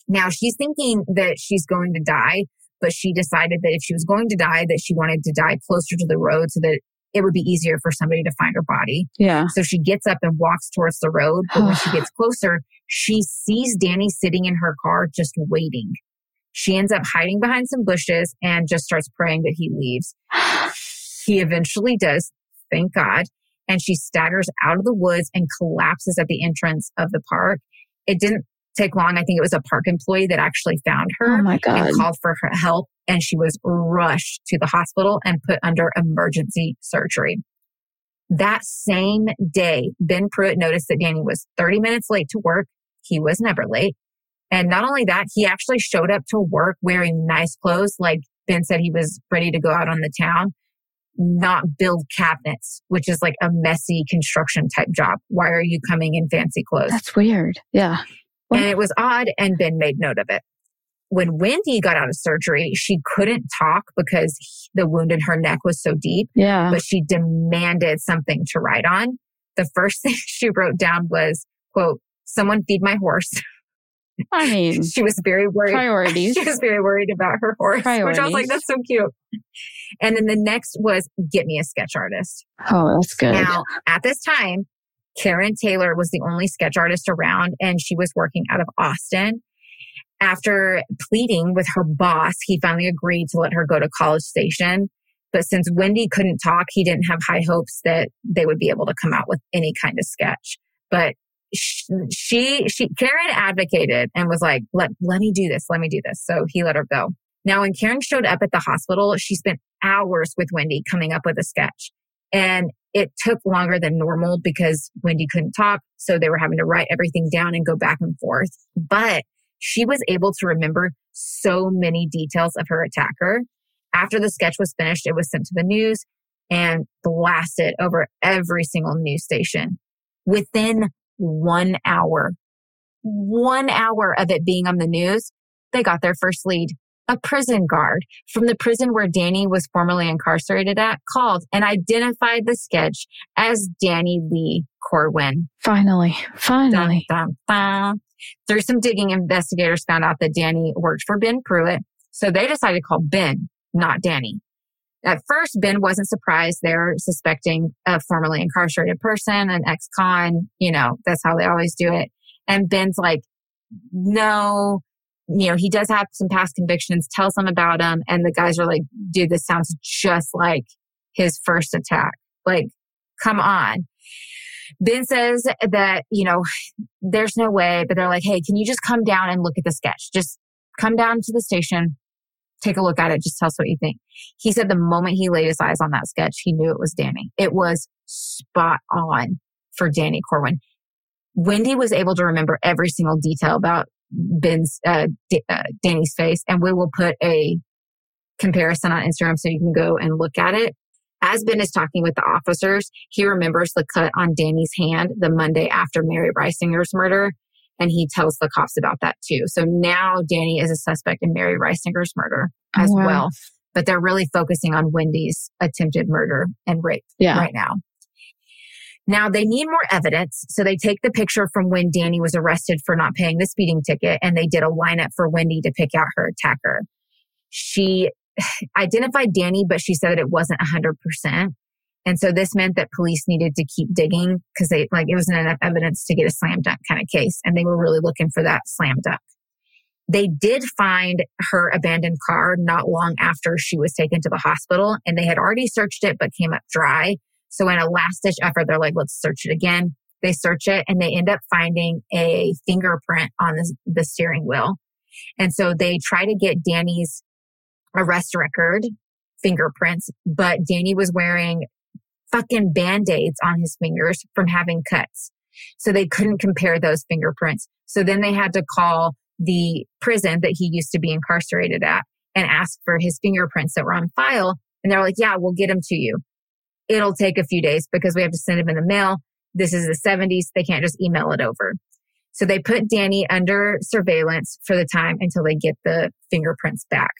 Now, she's thinking that she's going to die, but she decided that if she was going to die, that she wanted to die closer to the road so that it would be easier for somebody to find her body. Yeah. So she gets up and walks towards the road. But when she gets closer, she sees Danny sitting in her car just waiting. She ends up hiding behind some bushes and just starts praying that he leaves. He eventually does, thank God. And she staggers out of the woods and collapses at the entrance of the park. It didn't take long. I think it was a park employee that actually found her and called for her help. And she was rushed to the hospital and put under emergency surgery. That same day, Ben Pruitt noticed that Danny was 30 minutes late to work. He was never late. And not only that, he actually showed up to work wearing nice clothes. Like Ben said, he was ready to go out on the town, not build cabinets, which is like a messy construction type job. Why are you coming in fancy clothes? That's weird. Yeah. And it was odd, and Ben made note of it. When Wendy got out of surgery, she couldn't talk because the wound in her neck was so deep. Yeah. But she demanded something to ride on. The first thing she wrote down was, quote, "Someone feed my horse." I mean, she was very worried. Priorities. She was very worried about her horse, which I was like, that's so cute. And then the next was, "Get me a sketch artist." Oh, that's good. Now, at this time, Karen Taylor was the only sketch artist around, and she was working out of Austin. After pleading with her boss, he finally agreed to let her go to College Station. But since Wendy couldn't talk, he didn't have high hopes that they would be able to come out with any kind of sketch. But Karen advocated and was like, let me do this. So he let her go. Now, when Karen showed up at the hospital, she spent hours with Wendy coming up with a sketch. And it took longer than normal because Wendy couldn't talk. So they were having to write everything down and go back and forth. But she was able to remember so many details of her attacker. After the sketch was finished, it was sent to the news and blasted over every single news station. Within 1 hour, 1 hour of it being on the news, they got their first lead. A prison guard from the prison where Danny was formerly incarcerated at called and identified the sketch as Danny Lee Corwin. Finally. Dun, dun, dun. Through some digging, investigators found out that Danny worked for Ben Pruitt. So they decided to call Ben, not Danny. At first, Ben wasn't surprised. They're suspecting a formerly incarcerated person, an ex-con. That's how they always do it. And Ben's like, no. He does have some past convictions. Tell some about him. And the guys are like, dude, this sounds just like his first attack. Like, come on. Ben says that, there's no way, but they're like, hey, can you just come down and look at the sketch? Just come down to the station, take a look at it. Just tell us what you think. He said the moment he laid his eyes on that sketch, he knew it was Danny. It was spot on for Danny Corwin. Wendy was able to remember every single detail about Ben's Danny's face, and we will put a comparison on Instagram so you can go and look at it. As Ben is talking with the officers, he remembers the cut on Danny's hand the Monday after Mary Reisinger's murder, and he tells the cops about that too. So now Danny is a suspect in Mary Reisinger's murder as well, but they're really focusing on Wendy's attempted murder and rape right now. Now, they need more evidence, so they take the picture from when Danny was arrested for not paying the speeding ticket, and they did a lineup for Wendy to pick out her attacker. She identified Danny, but she said that it wasn't 100%. And so this meant that police needed to keep digging because it wasn't enough evidence to get a slam dunk kind of case, and they were really looking for that slam dunk. They did find her abandoned car not long after she was taken to the hospital, and they had already searched it but came up dry. So in a last-ditch effort, they're like, let's search it again. They search it, and they end up finding a fingerprint on the steering wheel. And so they try to get Danny's arrest record fingerprints, but Danny was wearing fucking Band-Aids on his fingers from having cuts. So they couldn't compare those fingerprints. So then they had to call the prison that he used to be incarcerated at and ask for his fingerprints that were on file. And they're like, yeah, we'll get them to you. It'll take a few days because we have to send him in the mail. This is the 70s. They can't just email it over. So they put Danny under surveillance for the time until they get the fingerprints back.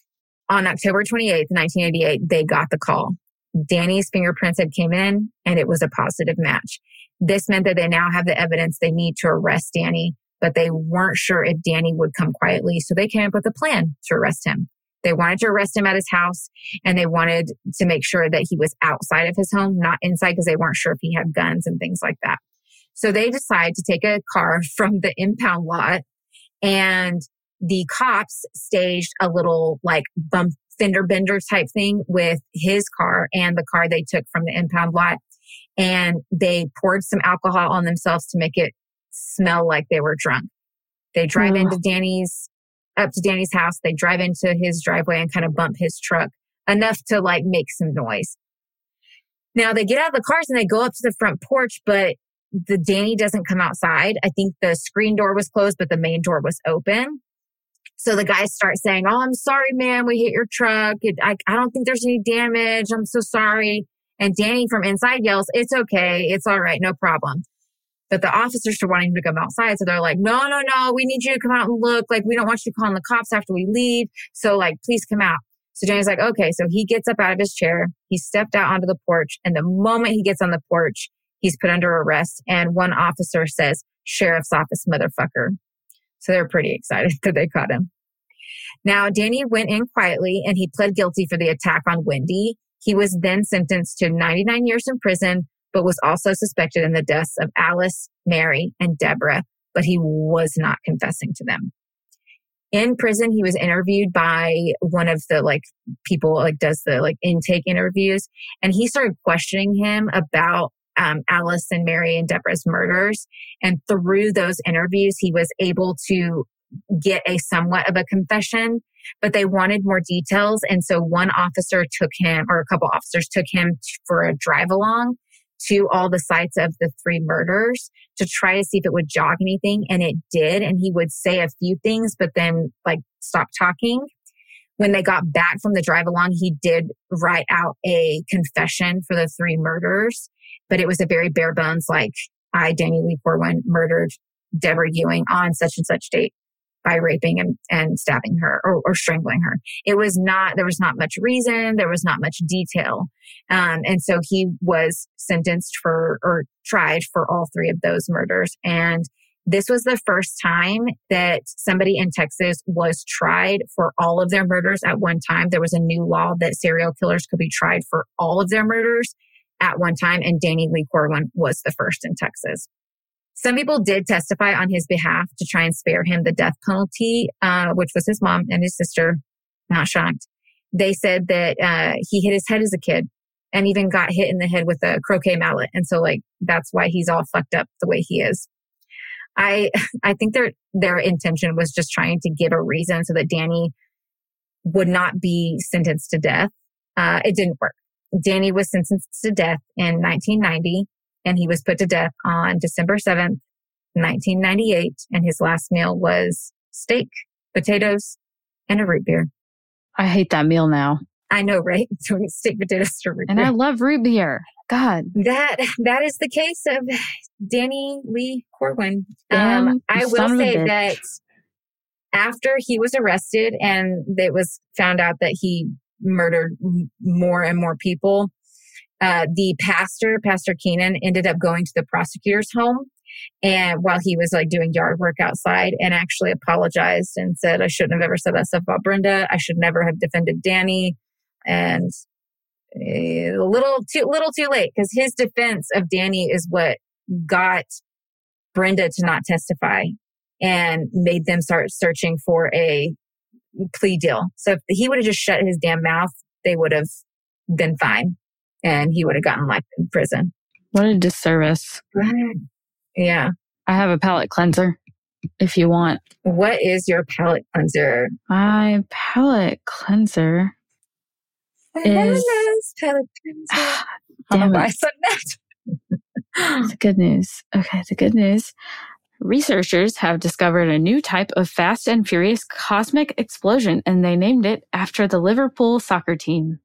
On October 28th, 1988, they got the call. Danny's fingerprints had came in and it was a positive match. This meant that they now have the evidence they need to arrest Danny, but they weren't sure if Danny would come quietly. So they came up with a plan to arrest him. They wanted to arrest him at his house, and they wanted to make sure that he was outside of his home, not inside, because they weren't sure if he had guns and things like that. So they decide to take a car from the impound lot, and the cops staged a little bump fender bender type thing with his car and the car they took from the impound lot. And they poured some alcohol on themselves to make it smell like they were drunk. They drive up to Danny's house. They drive into his driveway and kind of bump his truck enough to make some noise. Now they get out of the cars and they go up to the front porch, but Danny doesn't come outside. I think the screen door was closed, but the main door was open. So the guys start saying, oh, I'm sorry, man. We hit your truck. I don't think there's any damage. I'm so sorry. And Danny from inside yells, it's okay. It's all right. No problem. But the officers are wanting to come outside. So they're like, no, we need you to come out and look. We don't want you to call in the cops after we leave. So please come out. So Danny's like, okay. So he gets up out of his chair. He stepped out onto the porch. And the moment he gets on the porch, he's put under arrest. And one officer says, sheriff's office, motherfucker. So they're pretty excited that they caught him. Now, Danny went in quietly and he pled guilty for the attack on Wendy. He was then sentenced to 99 years in prison, but was also suspected in the deaths of Alice, Mary, and Deborah, but he was not confessing to them. In prison, he was interviewed by one of the people does the intake interviews, and he started questioning him about Alice and Mary and Deborah's murders. And through those interviews, he was able to get a somewhat of a confession, but they wanted more details. And so one officer took him, or a couple officers took him for a drive along to all the sites of the three murders to try to see if it would jog anything. And it did. And he would say a few things, but then stop talking. When they got back from the drive along, he did write out a confession for the three murders, but it was a very bare bones, I, Danny Lee Corwin, murdered Deborah Ewing on such and such date by raping and stabbing her or strangling her. It was not, there was not much reason. There was not much detail. And so he was sentenced tried for all three of those murders. And this was the first time that somebody in Texas was tried for all of their murders at one time. There was a new law that serial killers could be tried for all of their murders at one time. And Danny Lee Corwin was the first in Texas. Some people did testify on his behalf to try and spare him the death penalty, which was his mom and his sister. Not shocked. They said that he hit his head as a kid and even got hit in the head with a croquet mallet. And so that's why he's all fucked up the way he is. I think their intention was just trying to give a reason so that Danny would not be sentenced to death. It didn't work. Danny was sentenced to death in 1990. And he was put to death on December 7th, 1998. And his last meal was steak, potatoes, and a root beer. I hate that meal now. I know, right? Steak, potatoes, and root beer. And I love root beer. God. That is the case of Danny Lee Corwin. I will say that after he was arrested and it was found out that he murdered more and more people, the pastor, Pastor Keenan, ended up going to the prosecutor's home and while he was doing yard work outside, and actually apologized and said, I shouldn't have ever said that stuff about Brenda. I should never have defended Danny. And a little too late, because his defense of Danny is what got Brenda to not testify and made them start searching for a plea deal. So if he would have just shut his damn mouth, they would have been fine. And he would have gotten life in prison. What a disservice. Yeah. I have a palate cleanser if you want. What is your palate cleanser? My palate cleanser is... palate cleanser. Damn it. The good news. Okay, the good news. Researchers have discovered a new type of fast and furious cosmic explosion, and they named it after the Liverpool soccer team.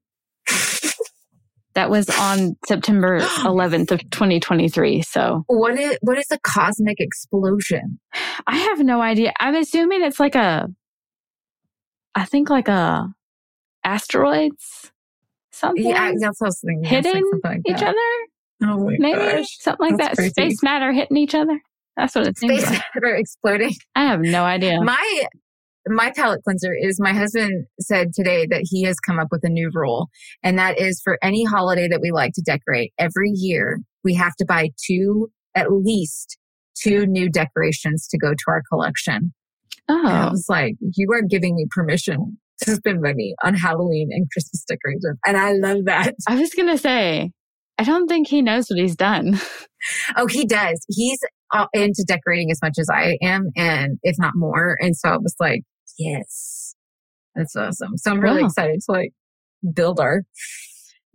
That was on September 11th of 2023. So what is a cosmic explosion? I have no idea. I'm assuming it's I think asteroids, something. Yeah, that's what I was thinking. Hitting each other? Oh my gosh. Something like that. Crazy. Space matter hitting each other. That's what it seems like. Space matter exploding. I have no idea. My palate cleanser is, my husband said today that he has come up with a new rule. And that is, for any holiday that we like to decorate, every year we have to buy at least two new decorations to go to our collection. Oh. And I was like, you are giving me permission to spend money on Halloween and Christmas decorations. And I love that. I was going to say, I don't think he knows what he's done. Oh, he does. He's into decorating as much as I am, and if not more. And so I was like, yes, that's awesome. So I'm really excited to build our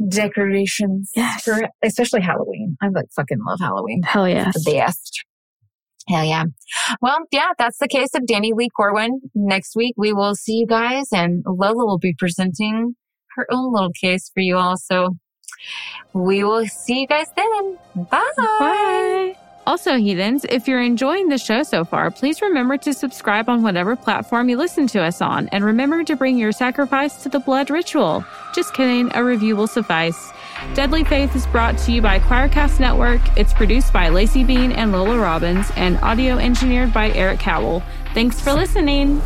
decorations, yes, for especially Halloween. I fucking love Halloween. Hell yeah, the best. Hell yeah. Well, yeah, that's the case of Danny Lee Corwin. Next week we will see you guys, and Lola will be presenting her own little case for you all. So we will see you guys then. Bye. Bye. Also, heathens, if you're enjoying the show so far, please remember to subscribe on whatever platform you listen to us on, and remember to bring your sacrifice to the blood ritual. Just kidding, a review will suffice. Deadly Faith is brought to you by Choircast Network. It's produced by Lacey Bean and Lola Robbins, and audio engineered by Eric Howell. Thanks for listening.